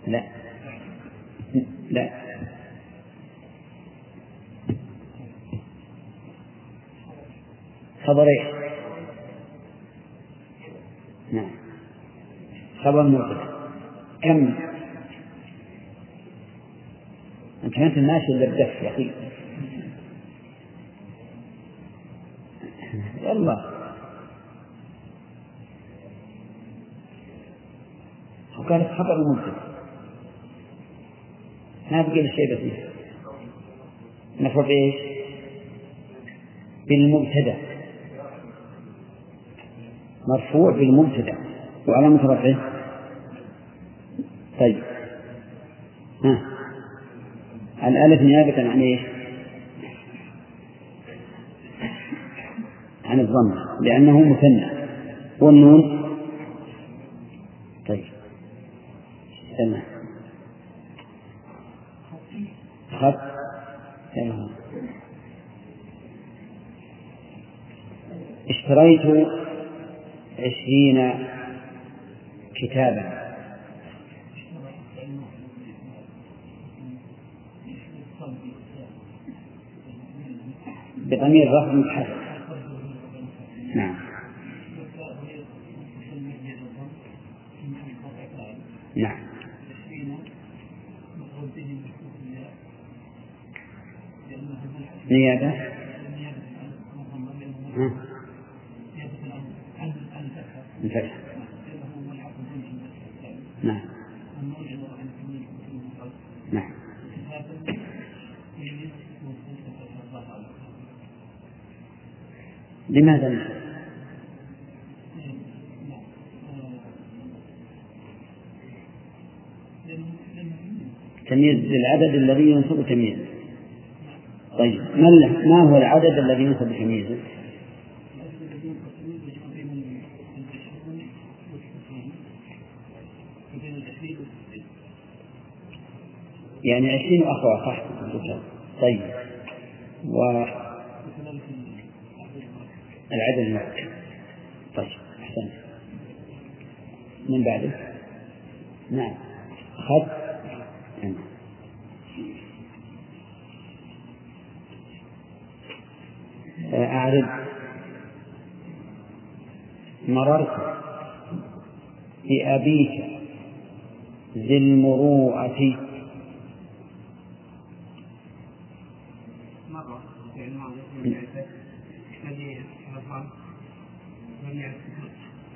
لا، لا، خبرين. نعم، خبر موقف. أم أنت ما أنت ماشي إلا بدف يا أخي، يلا وكانت خبر موقف ما بقي للشيء بسيط. نفر بإيش؟ بالمبتدأ، مرفوع بالمبتدأ وعلامة رفعه. طيب، ها الألف نيابة عن إيش؟ عن الضم لأنه مثنى، والنون طيب استنى خط. اشتريت 20 كتابا. بضمير رفع متحرك. نعم نعم، نيابة الفتحة. نعم نعم، لماذا لا؟ تمييز للعدد الذي ينصب تمييزه. طيب، ما هو العدد الذي ينصب تمييزه؟ يعني 20 أخوة صح؟ طيب، والعدد المركب. طيب أحسن، من بعده؟ نعم خط. أعرض. مررت بأبيك ذي المروءة. نعم.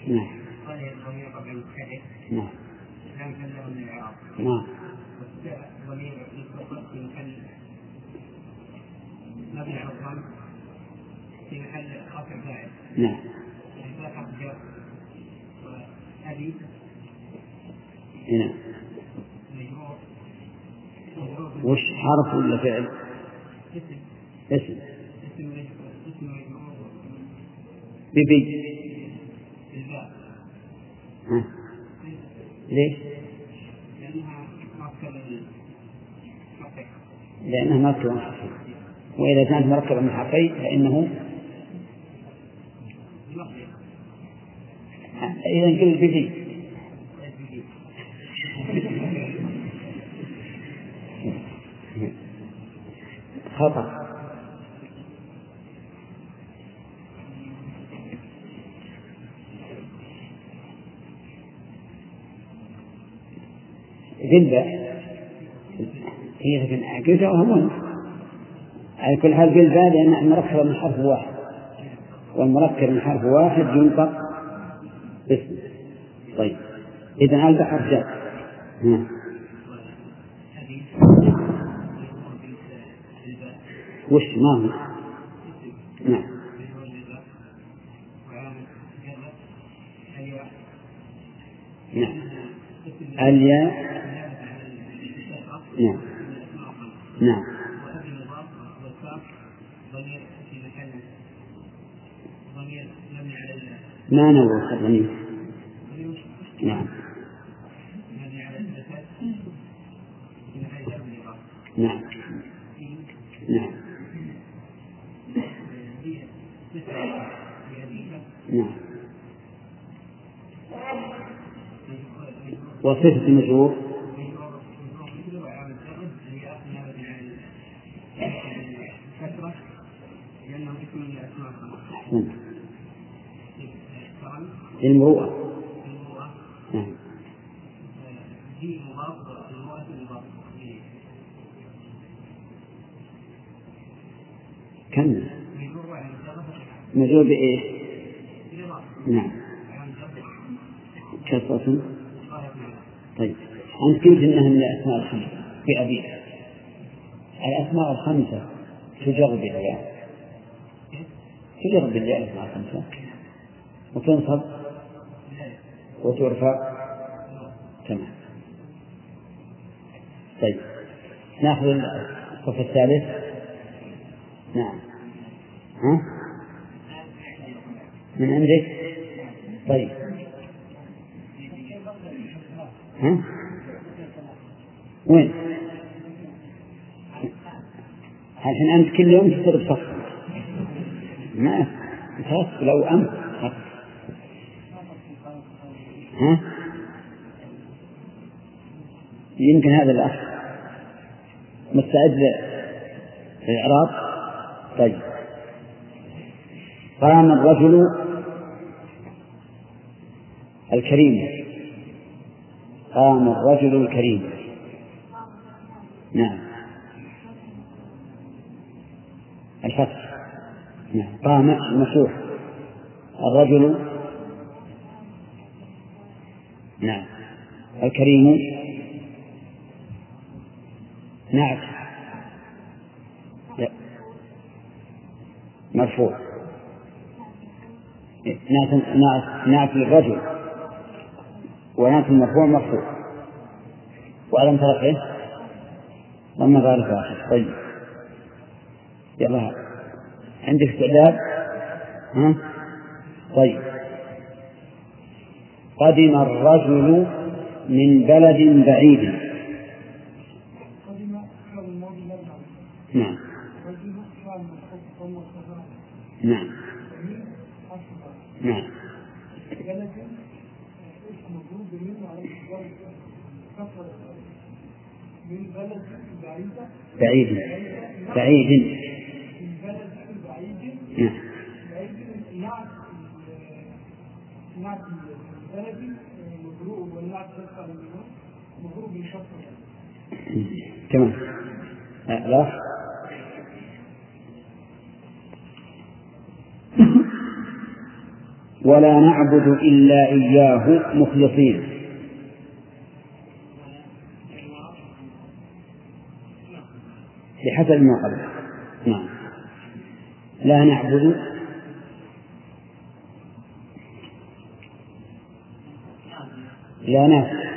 نعم. نعم. نعم. وش حرف ولا فعل؟ اسم. ببي. ليه؟ لأنها مركبة من حقين، وإذا كانت مركبة من حقين فإنه إذا كل بذي. خطأ. جلبة هي في الحقيقة وهمون. على كل حال جلبة، لأن المركب من حرف واحد، والمركب من حرف واحد ينطق باسم. طيب، إذن على حرف جر. وش ما هو؟ نعم نعم، الياء. نعم نعم، ما نوع الضمير؟ نعم نعم نعم نعم. وصفة المجرور للمروءة. كم مجرور بإيه؟ نعم كثرة. طيب أنت قلت إنها من الأسماء الخمسة في أبيها، الأسماء الخمسة تجر بالله، تجر بالله الأسماء الخمسة وتنصب وترفع. تمام. طيب نأخذ الصف الثالث. نعم. ها؟ من عندك؟ طيب. ها؟ وين؟ عشان أنت كل يوم تضرب صف. ما خلاص لو أمس. ها؟ يمكن هذا الأخ مستعد للإعراب. طيب قام الرجل الكريم، قام الرجل الكريم. نعم الفتح. نعم قام المسوح الرجل. نعم الكريم. نعم مرفوع. نعت للرجل ونعت المرفوع مرفوع وعلم ترفعه ضم ذلك واحد. طيب يلا عندك استعداد؟ ها؟ طيب قدم الرجل من بلد بعيد. نعم نعم نعم بعيد بعيد. نعم تمام. لا ولا نعبد إلا إياه مخلصين. بحسب ما قبل. نعم لا نعبد لا نعبد.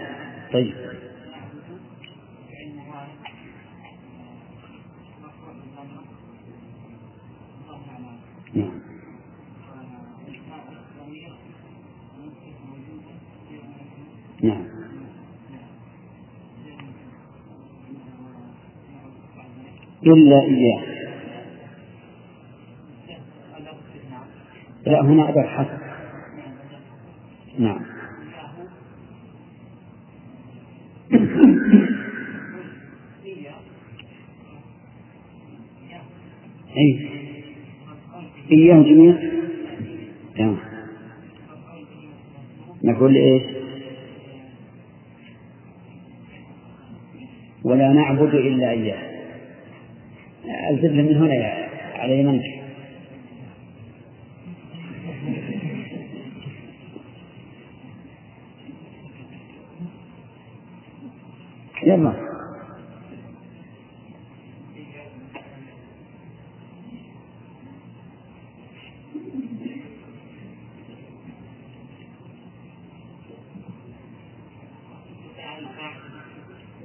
طيب نعم نعم إلا إياه. لا هنا أداة حسب. نعم أي إياه جميع. تمام نقول إيش؟ ولا نعبد إلا إياه. ألزمنا من هنا يا علي منك. يلا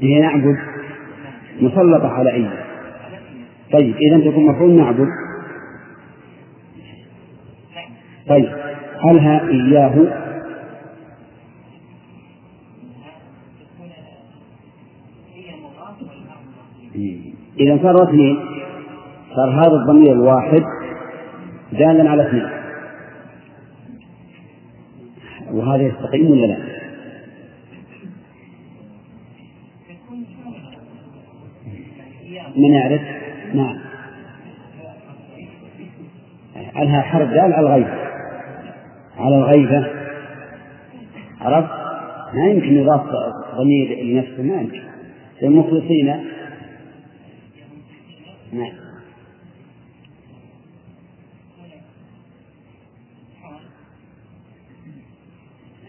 لنعبد مسلطة على أيدي. طيب إذا تكون مفعول نعبد. طيب هلها إياه إذا صار اثنين، صار هذا الضمير الواحد دالا على اثنين، وهذا يستقيم ولا لا؟ من يعرف؟ نعم أنها حرف دال على الغيبة، على الغيبة عرفت؟ ما يمكن يضاف ضمير لنفسه، ما يمكن. المخلصين نعم.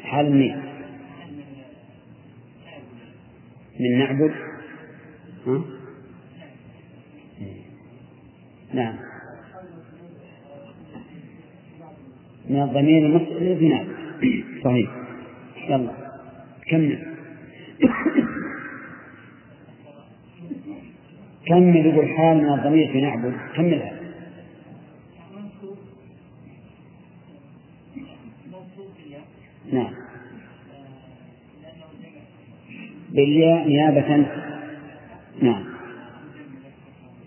حال منين؟ من نعبد. نعم، من الضمير المستقل بنعبد. صحيح. يلا كمل يقول حال من الضمير في نعبد، كملها. نعم، بالياء نيابة. نعم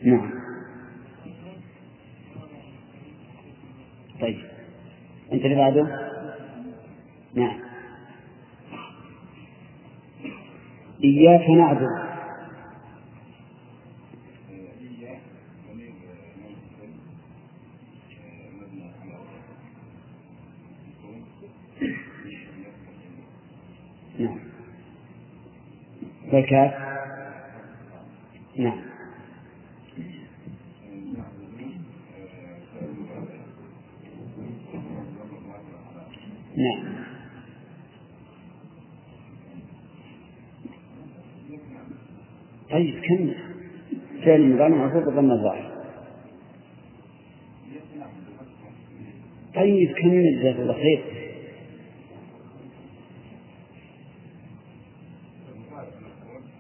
نعم. طيب أنت اللي بعده. نعم، إياك نعبد. نعم، زكاة. نعم نعم. طيب كم فعل المضارع مرفوع بضم الظاهر. طيب كم جزاك الله خير.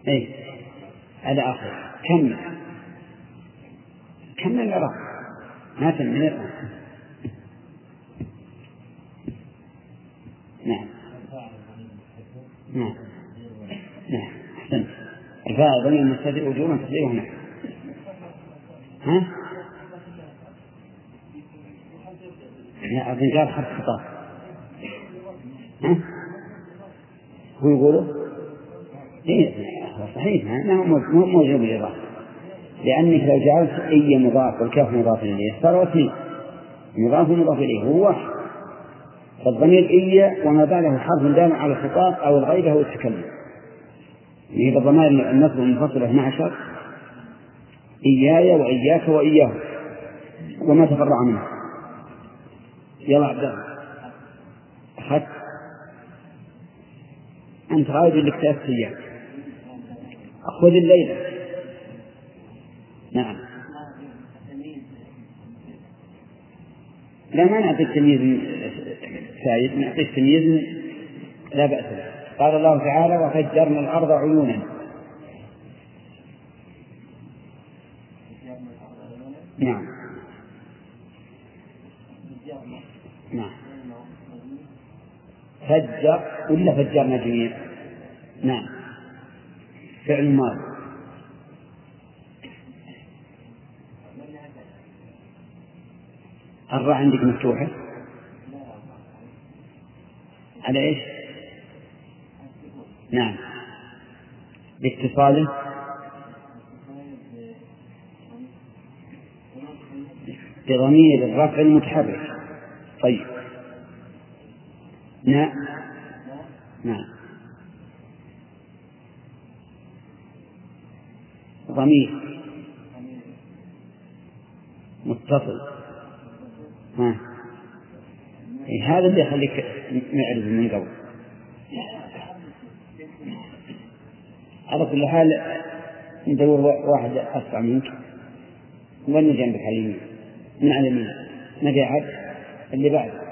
اي على اخر كمل يا رب، ما تنمي. نعم نعم نعم. احسنت. رفاع ضمير المستتر اجورا تقديره. نعم. ها؟ لا اظن جاء حرف خطاب. ها؟ هو يقوله؟ ايه صحيح، أنه موجب الإضافة، لأنك لو جعلت أي مضاف والكاف مضاف إليه صار واثنين، مضاف مضاف إليه هو واحد. فالضمير إيا وما بعده حرف دال على الخطاب أو الغيبة أو التكلم، يبقى الضمائر النصب المنفصلة 12 إياي وإياك وإياه وما تفرع منه. يلا عبد الله، أخذت أنت غايب لكتاب سياق. خذ الليلة. نعم. لا ما نعطيك تمييز سعيد، نعطيك تمييز لا بأس. قال الله تعالى وفجرنا الأرض عيونا. نعم نعم. فجر ولا فجرنا جميع. نعم، فعل ماضي. الراء عندك مفتوحة على ايش؟ نعم، باتصاله. بضمير الرفع المتحرك. طيب نعم نعم. ضمير متصل. ها هذا اللي يخليك نعرف من قبل. على كل حال ندور واحد أسرع منك، وين جنبك على اليمين، من على اليمين نقعد اللي بعد.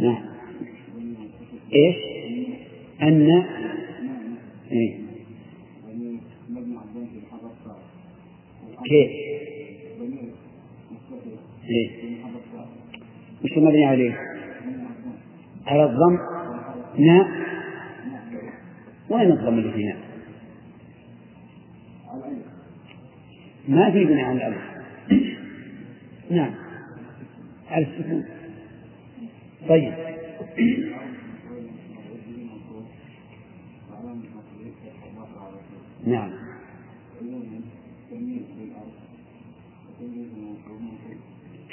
نعم. إيش؟ أن إيه؟ كيف؟ إيه؟ مش مبني عليه؟ على الضم. نعم. وين الضم اللي فينا؟ ما في بناء على الألف. نعم، على السكون. طيب نعم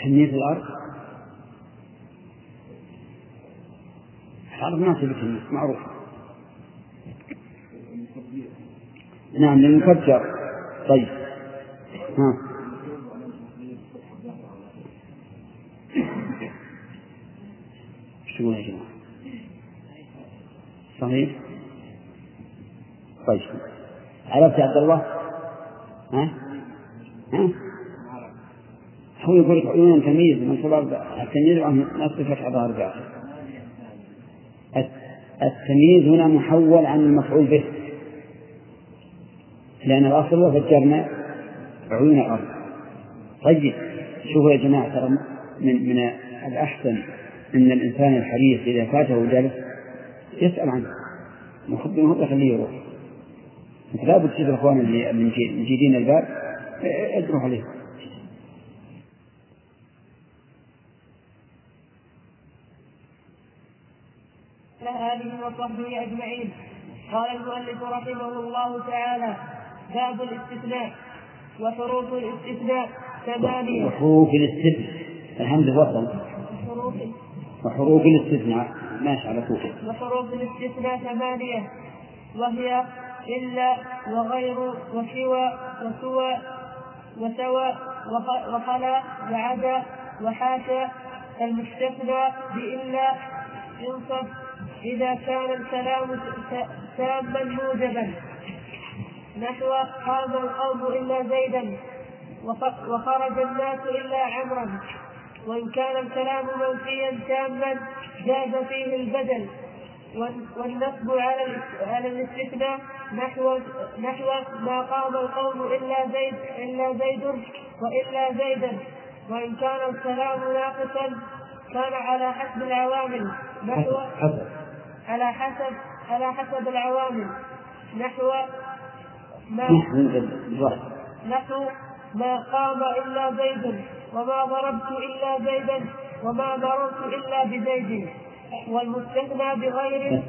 تنمية الأرض، الأرض ناصبة بالتنمية معروفة. نعم للمفجر. طيب ها. شو يا جماعة؟ صحيح. طيب عرفت يا عبد الله؟ ها ها هو يقول عيون تمييز من سبب التمييز عن نصف فتح ظهر بعض. التمييز هنا محول عن المفعول به، لأن الأصل وفجرنا عيون الأرض. طيب شوفوا يا جماعة، من الأحسن أن الإنسان الحريص إذا فاته وجلس يسأل عنه، محب محب خليه يروح. أنت لا بد تشوف الإخوان اللي من جديد الباب اجروا عليه. هذه وصحبه أجمعين. قال المؤلف رحمه الله تعالى: باب الاستثناء وحروف الاستثناء ثمانية. وحروف الاستثناء، الحمد لله. وحروف الاستثناء ماشي على طول. وحروف الاستثناء ثمانية، وهي إلا وغير وسوى وسوى وخلا وعدا وحاشا. المستثنى بإلا ينصب إذا كان الكلام تاما موجبا، نحو قام القوم إلا زيدا وخرج الناس إلا عمرا. وإن كان الكلام منفيا تاما جاز فيه البدل والنصب على الاستثناء، نحو ما قام القوم إلا زيد وإلا زيدا. وإن كان الكلام ناقصا كان على حسب العوامل، نحو على حسب العوامل، نحو ما قام إلا زيد، وما ضربت إلا زيدا، وما ضربت إلا بزيد. والمستثنى بغير.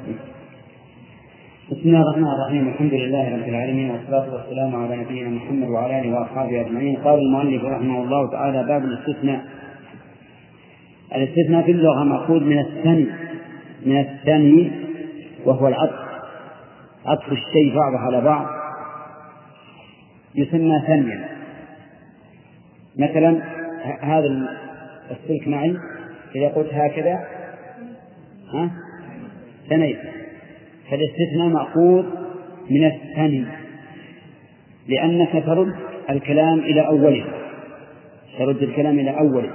بسم الله الرحمن الرحيم، الحمد لله رب العالمين، والصلاة والسلام على نبينا محمد وعلى آله وأصحابه أجمعين. قال المؤلف رحمه الله تعالى: باب الاستثناء. الاستثناء في اللغة مأخوذ من الثاني، وهو العطف، عطف الشيء بعضه على بعض يسمى ثانيا. مثلا هذا السلك معي، إذا قلت هكذا ثنيت، فالاستثناء مأخوذ من الثاني، لأنك ترد الكلام إلى أوله،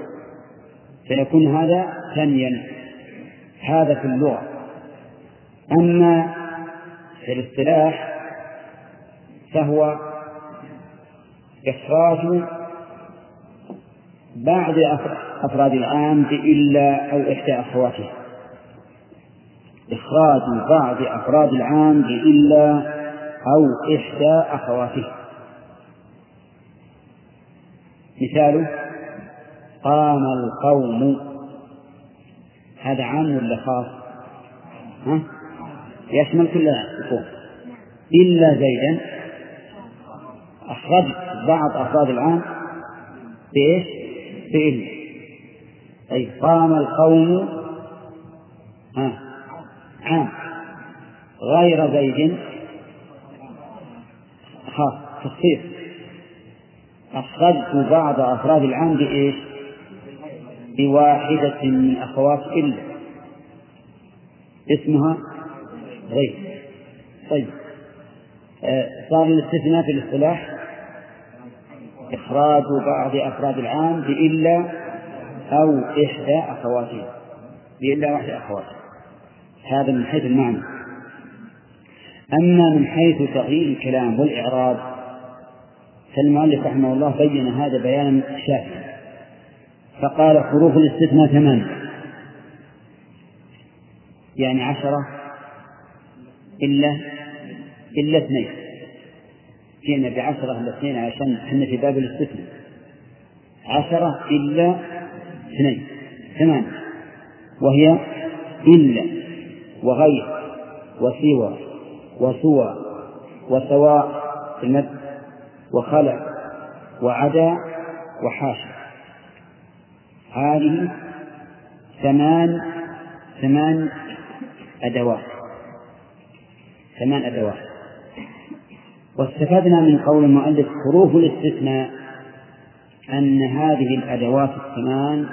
فيكون هذا ثانيا، هذا في اللغة. أما في الاصطلاح فهو إخراج بعض أفراد العام بإلا أو إحدى أخواته، إخراج بعض أفراد العام بإلا أو إحدى أخواته. مثاله: قام القوم، هذا عام ولا خاص؟ يشمل كل القوم. إلا زيدا، أخرج بعض أفراد العام بإيش؟ بإلا، أي قام القوم عام. غير زيد خاص، تخصيص، أخرجت بعض أفراد العام بإيش؟ بواحدة من أخوات إلا، اسمها غير. طيب صار الاستثناء في الاصطلاح إخراج بعض أفراد العام بإلا أو إحدى أخواته، بإلا واحدة أخواته، هذا من حيث المعنى. أما من حيث تغيير الكلام والإعراب فالمؤلف رحمه الله بين هذا بيانا شافيا، فقال: حروف الاستثناء ثمانية، يعني 10 إلا 2. جئنا ب10 إلا 2 عشان احنا في باب الاستثناء، 10 إلا 2 ثمانية، وهي إلا وغير وسوى وسواء وخلع وعدا وحاشا. هذه ثمان أدوات. واستفدنا من قول المؤلف حروف الاستثناء أن هذه الأدوات الثمان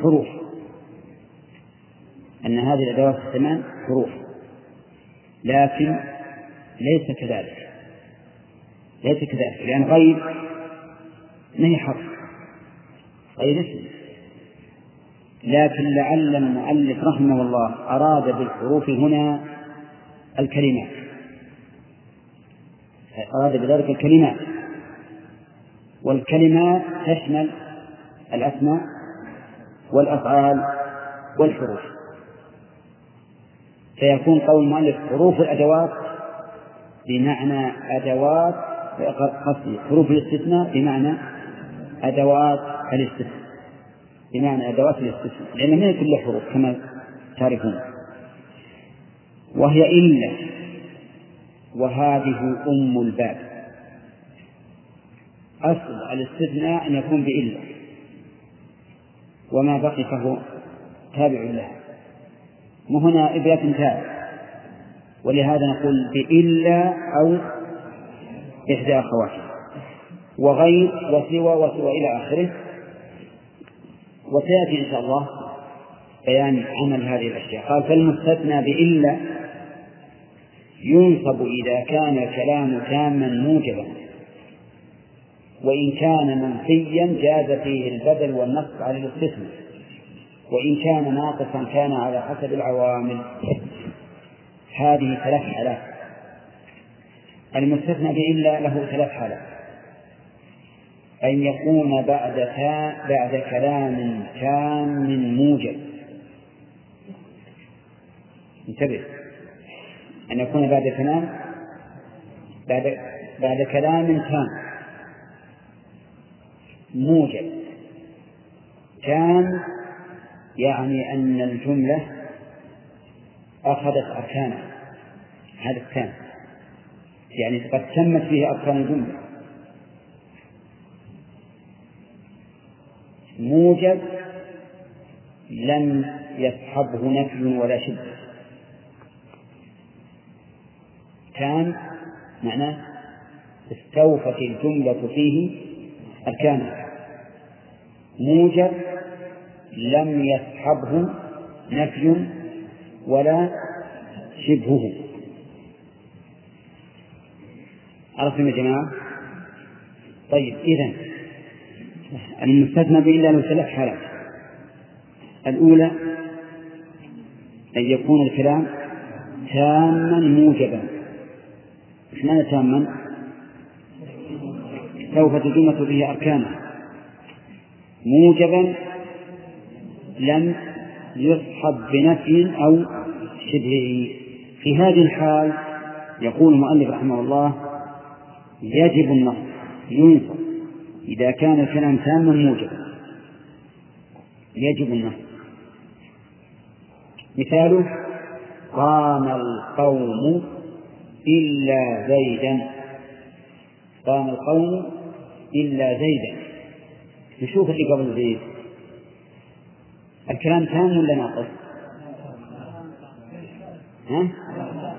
حروف، لكن ليس كذلك، لأن غيب ما هي حرف، غير اسم، لكن لعل المؤلف رحمه الله أراد بالحروف هنا الكلمات، أراد بذلك الكلمات، والكلمات تشمل الأسماء والأفعال والحروف، فيكون قول المؤلف حروف الأدوات بمعنى أدوات قصدي حروف الاستثناء بمعنى أدوات الاستثناء، لأن ما هي كل حروف كما تعرفون، وهي إلا، وهذه أم الباب. أصل الاستثناء أن يكون بإلا، وما بقي فهو تابع لها، وهنا إبرة تابع، ولهذا نقول بإلا أو إحدى أخواتها، وغير وسوى إلى آخره. وسيأتي إن شاء الله بيان عمل هذه الأشياء. قال فالمستثنى بإلا ينصب إذا كان الكلام تاما موجبا، وإن كان منفيا جاز فيه البدل والنص على الاستثناء، وإن كان ناقصا كان على حسب العوامل. هذه ثلاث حالات. المستثنى بإلا له ثلاث حالات: أن يكون بعد كلام تام موجب، انتبه، أن يكون بعد كلام تام موجب. تام يعني أن الجملة أخذت أركانها، هذا التام يعني قد تمت فيه أركان الجملة. موجب لم يصحبه نفي ولا شبه، كان معناه استوفت الجملة فيه أركانها، موجب لم يصحبه نفي ولا شبهه. عرفتم يا جماعة؟ طيب، إذن المستثنى بإلا له ثلاث حالات: الأولى أن يكون الكلام تاما موجبا. إيش معنى تاما؟ استوفت الجملة به أركانها، موجبا لم يصحب بنفي أو شبهه. في هذه الحال يقول المؤلف رحمه الله يجب النص، ينصب إذا كان الكلام تاما موجبا، يجب النص. مثاله: قام القوم إلا زيدا، قام القوم إلا زيدا. نشوف اللي قبل زيد الكلام تام ولا ناقص؟ ها؟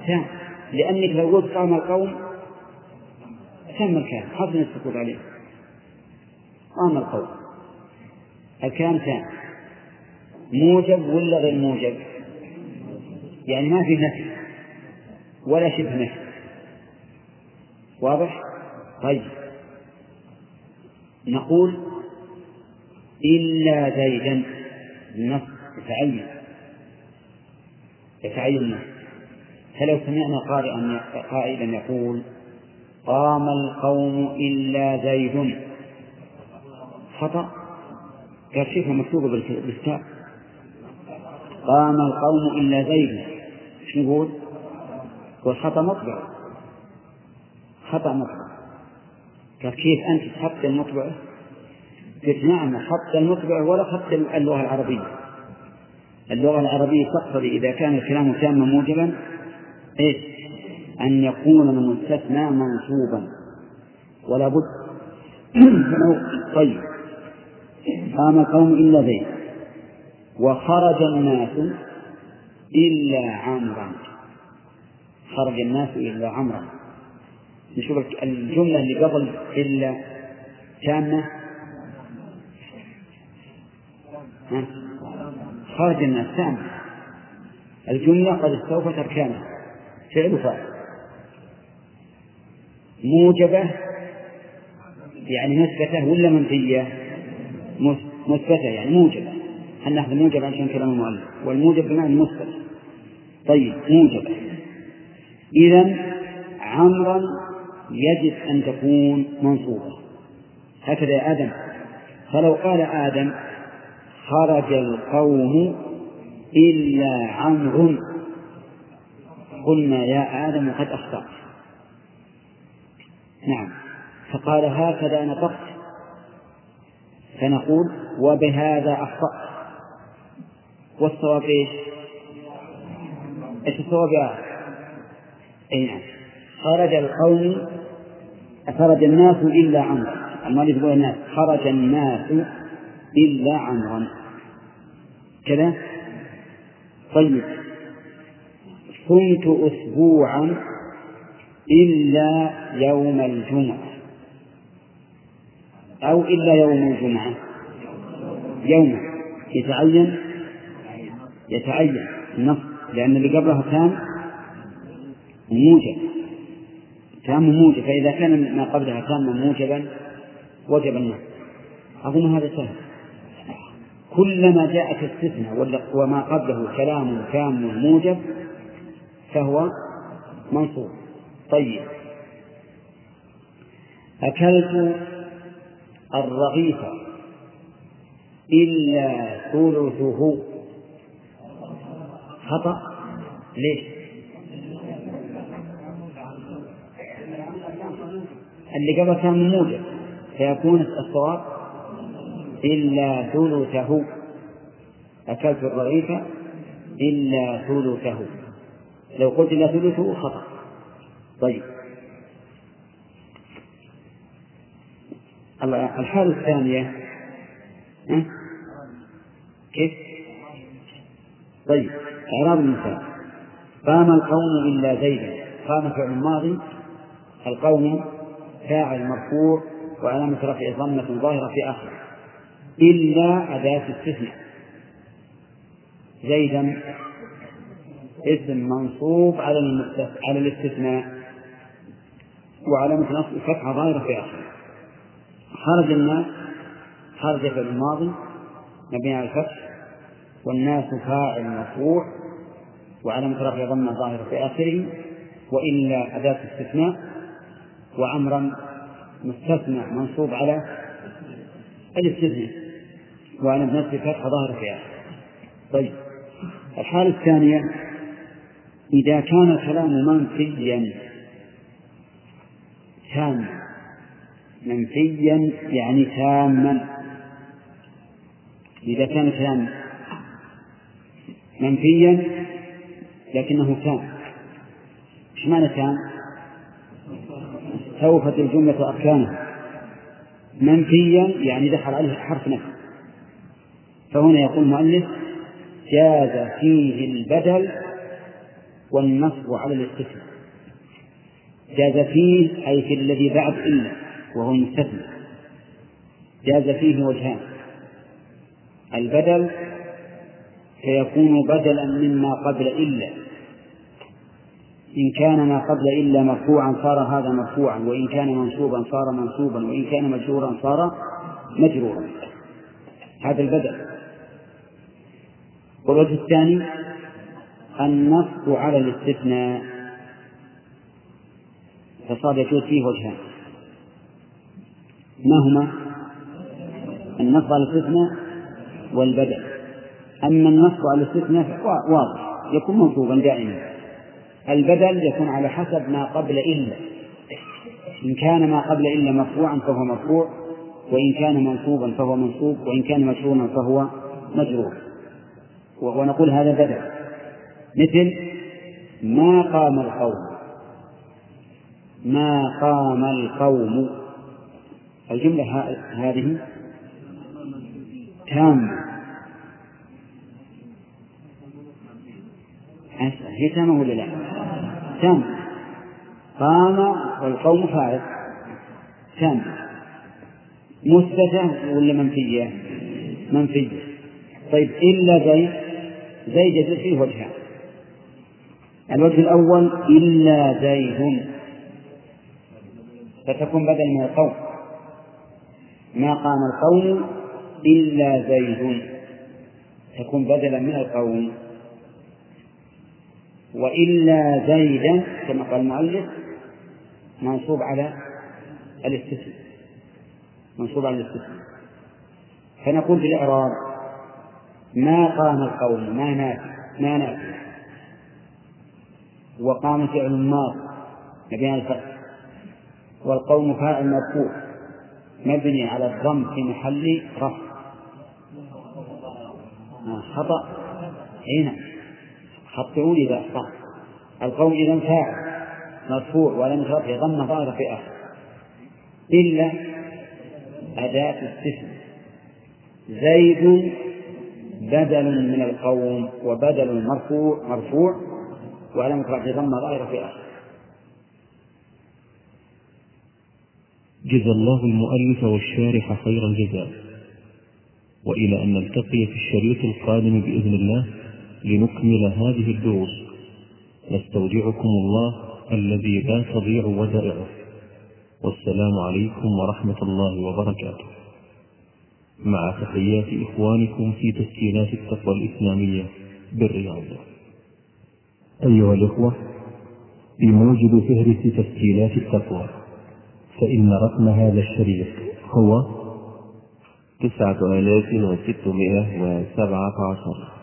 تام، لأنك لو قلت قام القوم تم الكلام، حظنا السكوت عليه. قام القوم الكلام تام، موجب ولا غير موجب؟ يعني ما في نفي ولا شبه نفي، واضح؟ طيب، نقول إلا زيدا، النص يتعين النص. فلو سمعنا قائلا يقول قام القوم إلا زيد، خطأ، كشفها مكتوبة بالكتاب قام القوم إلا زيد، شو نقول؟ والخطأ مطبع، خطأ مطبع. كيف أنت خط المطبع؟ قلت نعم، خط المطبع ولا خط اللغة العربية. اللغة العربية تقتضي إذا كان الكلام تاما موجبا إيه؟ أن يكون المستثنى منصوبا، ولا بد طيب قام قوم إلا زيد وخرج الناس إلا عمرا، خرج الناس إلا عمرا. نشوف الجملة اللي قبل إلا تامة، خرج الناس تامة، الجملة قد استوفت أركانها، فعل فاعل، موجبة يعني مثبتة ولا منفية؟ مثبتة يعني موجبة. هل نأخذ موجب عشان كلام المؤلف، والموجب بمعنى المثبت. طيب موجبة، إذن عمرا يجب أن تكون منصوبة، هكذا يا آدم. فلو قال آدم خرج القوم إلا عمرا، قلنا يا آدم قد أخطأت، نعم، فقال هكذا نطقت، فنقول وبهذا أخطأت، والصواب إيش الصواب يا آدم؟ أي نعم، خرج القوم، خرج الناس إلا عمرا، المؤلف يقول الناس، خرج الناس إلا عمرا كذا. طيب كنت أسبوعا إلا يوم الجمعة، أو إلا يوم الجمعة، يوم يتعين النص، لأن اللي قبلها تام موجب، تام موجب، فإذا كان ما قبلها تام موجبا وجب النص. أظن هذا سهل. كلما جاءت استثناء وما قبله كلام تام موجب فهو منصوب. طيب أكلت الرغيف إلا ثلثه، خطأ، ليش؟ اللي قبل كان موجب فيكون الصواب إلا ثلثه، أكلت الرغيف إلا ثلثه، لو قلت إلا ثلثه خطأ. طيب الحالة الثانية كيف؟ طيب إعراب المثال، قام القوم إلا زيدا، قام فعل ماضي، القوم فاعل مرفوع وعلامة رفعه ضمة ظاهرة في آخره، إلا أداة استثناء، زيدا اسم منصوب على الاستثناء وعلامة نصب فتحة ظاهرة في آخره. خرج الناس، خرج في الماضي مبني على الفتح، والناس فاعل مرفوع وعلامة رفعه ضمة ظاهرة في آخره، وإلا أداة استثناء، وعمرا مستثنى منصوب على الاستثناء وعلامة نصب فتحة ظاهرة في آخره. طيب الحالة الثانية، إذا كان الكلام منفيا تاما، منفيا يعني تاما، إذا كان الكلام منفيا لكنه تام، إيش معنى تام؟ استوفت الجملة أركانها، منفيا يعني دخل عليه حرف نفي، فهنا يقول المؤلف جاز فيه البدل والنصب على الاستثناء. جاز فيه أي في الذي بعد إلا وهو المستثنى، جاز فيه وجهان، البدل فيكون بدلا مما قبل إلا، إن كان ما قبل إلا مرفوعا صار هذا مرفوعا، وإن كان منصوبا صار منصوبا، وإن كان مجرورا صار مجرورا، هذا البدل. والوجه الثاني النصب على الاستثناء، فصار يجوز فيه وجهان، ما هما؟ النصب على الاستثناء والبدل. أما النصب على الاستثناء واضح يكون منصوبا دائما، البدل يكون على حسب ما قبل إلا، إن كان ما قبل إلا مرفوعا فهو مرفوع، وإن كان منصوبا فهو منصوب، وإن كان مجرورا فهو مجرور، ونقول هذا بدل. مثل ما قام القوم، ما قام القوم الجملة هذه تامة. هي تامة ولا لا؟ تامة. قام والقوم فاعل تامة. مثبتة ولا منفية؟ منفية. طيب إلا زيد جزء فيه وجهان. الوجه الأول إلا زيد فتكون بدل من القوم ما قام القوم إلا زيد تكون بدلا من القوم. وإلا زيدا كما قال المؤلف منصوب على الاستثناء فنقول بالإعراب ما قام القوم ما نافع، وقام فعل ماض مبني على الفتح، والقوم فاعل مرفوع مبني على الضم في محل رفع خطأ. هنا خطئوا لي بأخطاء. القوم إذا فاعل مرفوع ولم ترفع ضم ظاهر في آخر إلا أداة استثناء. زيد بدل من القوم وبدل مرفوع ولم يقرأ بضم ظاهرة في آخر. جزى الله المؤلف والشارح خير الجزاء، وإلى أن نلتقي في الشريط القادم بإذن الله لنكمل هذه الدروس، نستودعكم الله الذي لا تضيع ودائعه، والسلام عليكم ورحمة الله وبركاته، مع تحيات إخوانكم في تسجيلات التقوى الإسلامية بالرياض. أيها الإخوة، بموجب فهرس تسجيلات التقوى فإن رقم هذا الشريط هو 9617.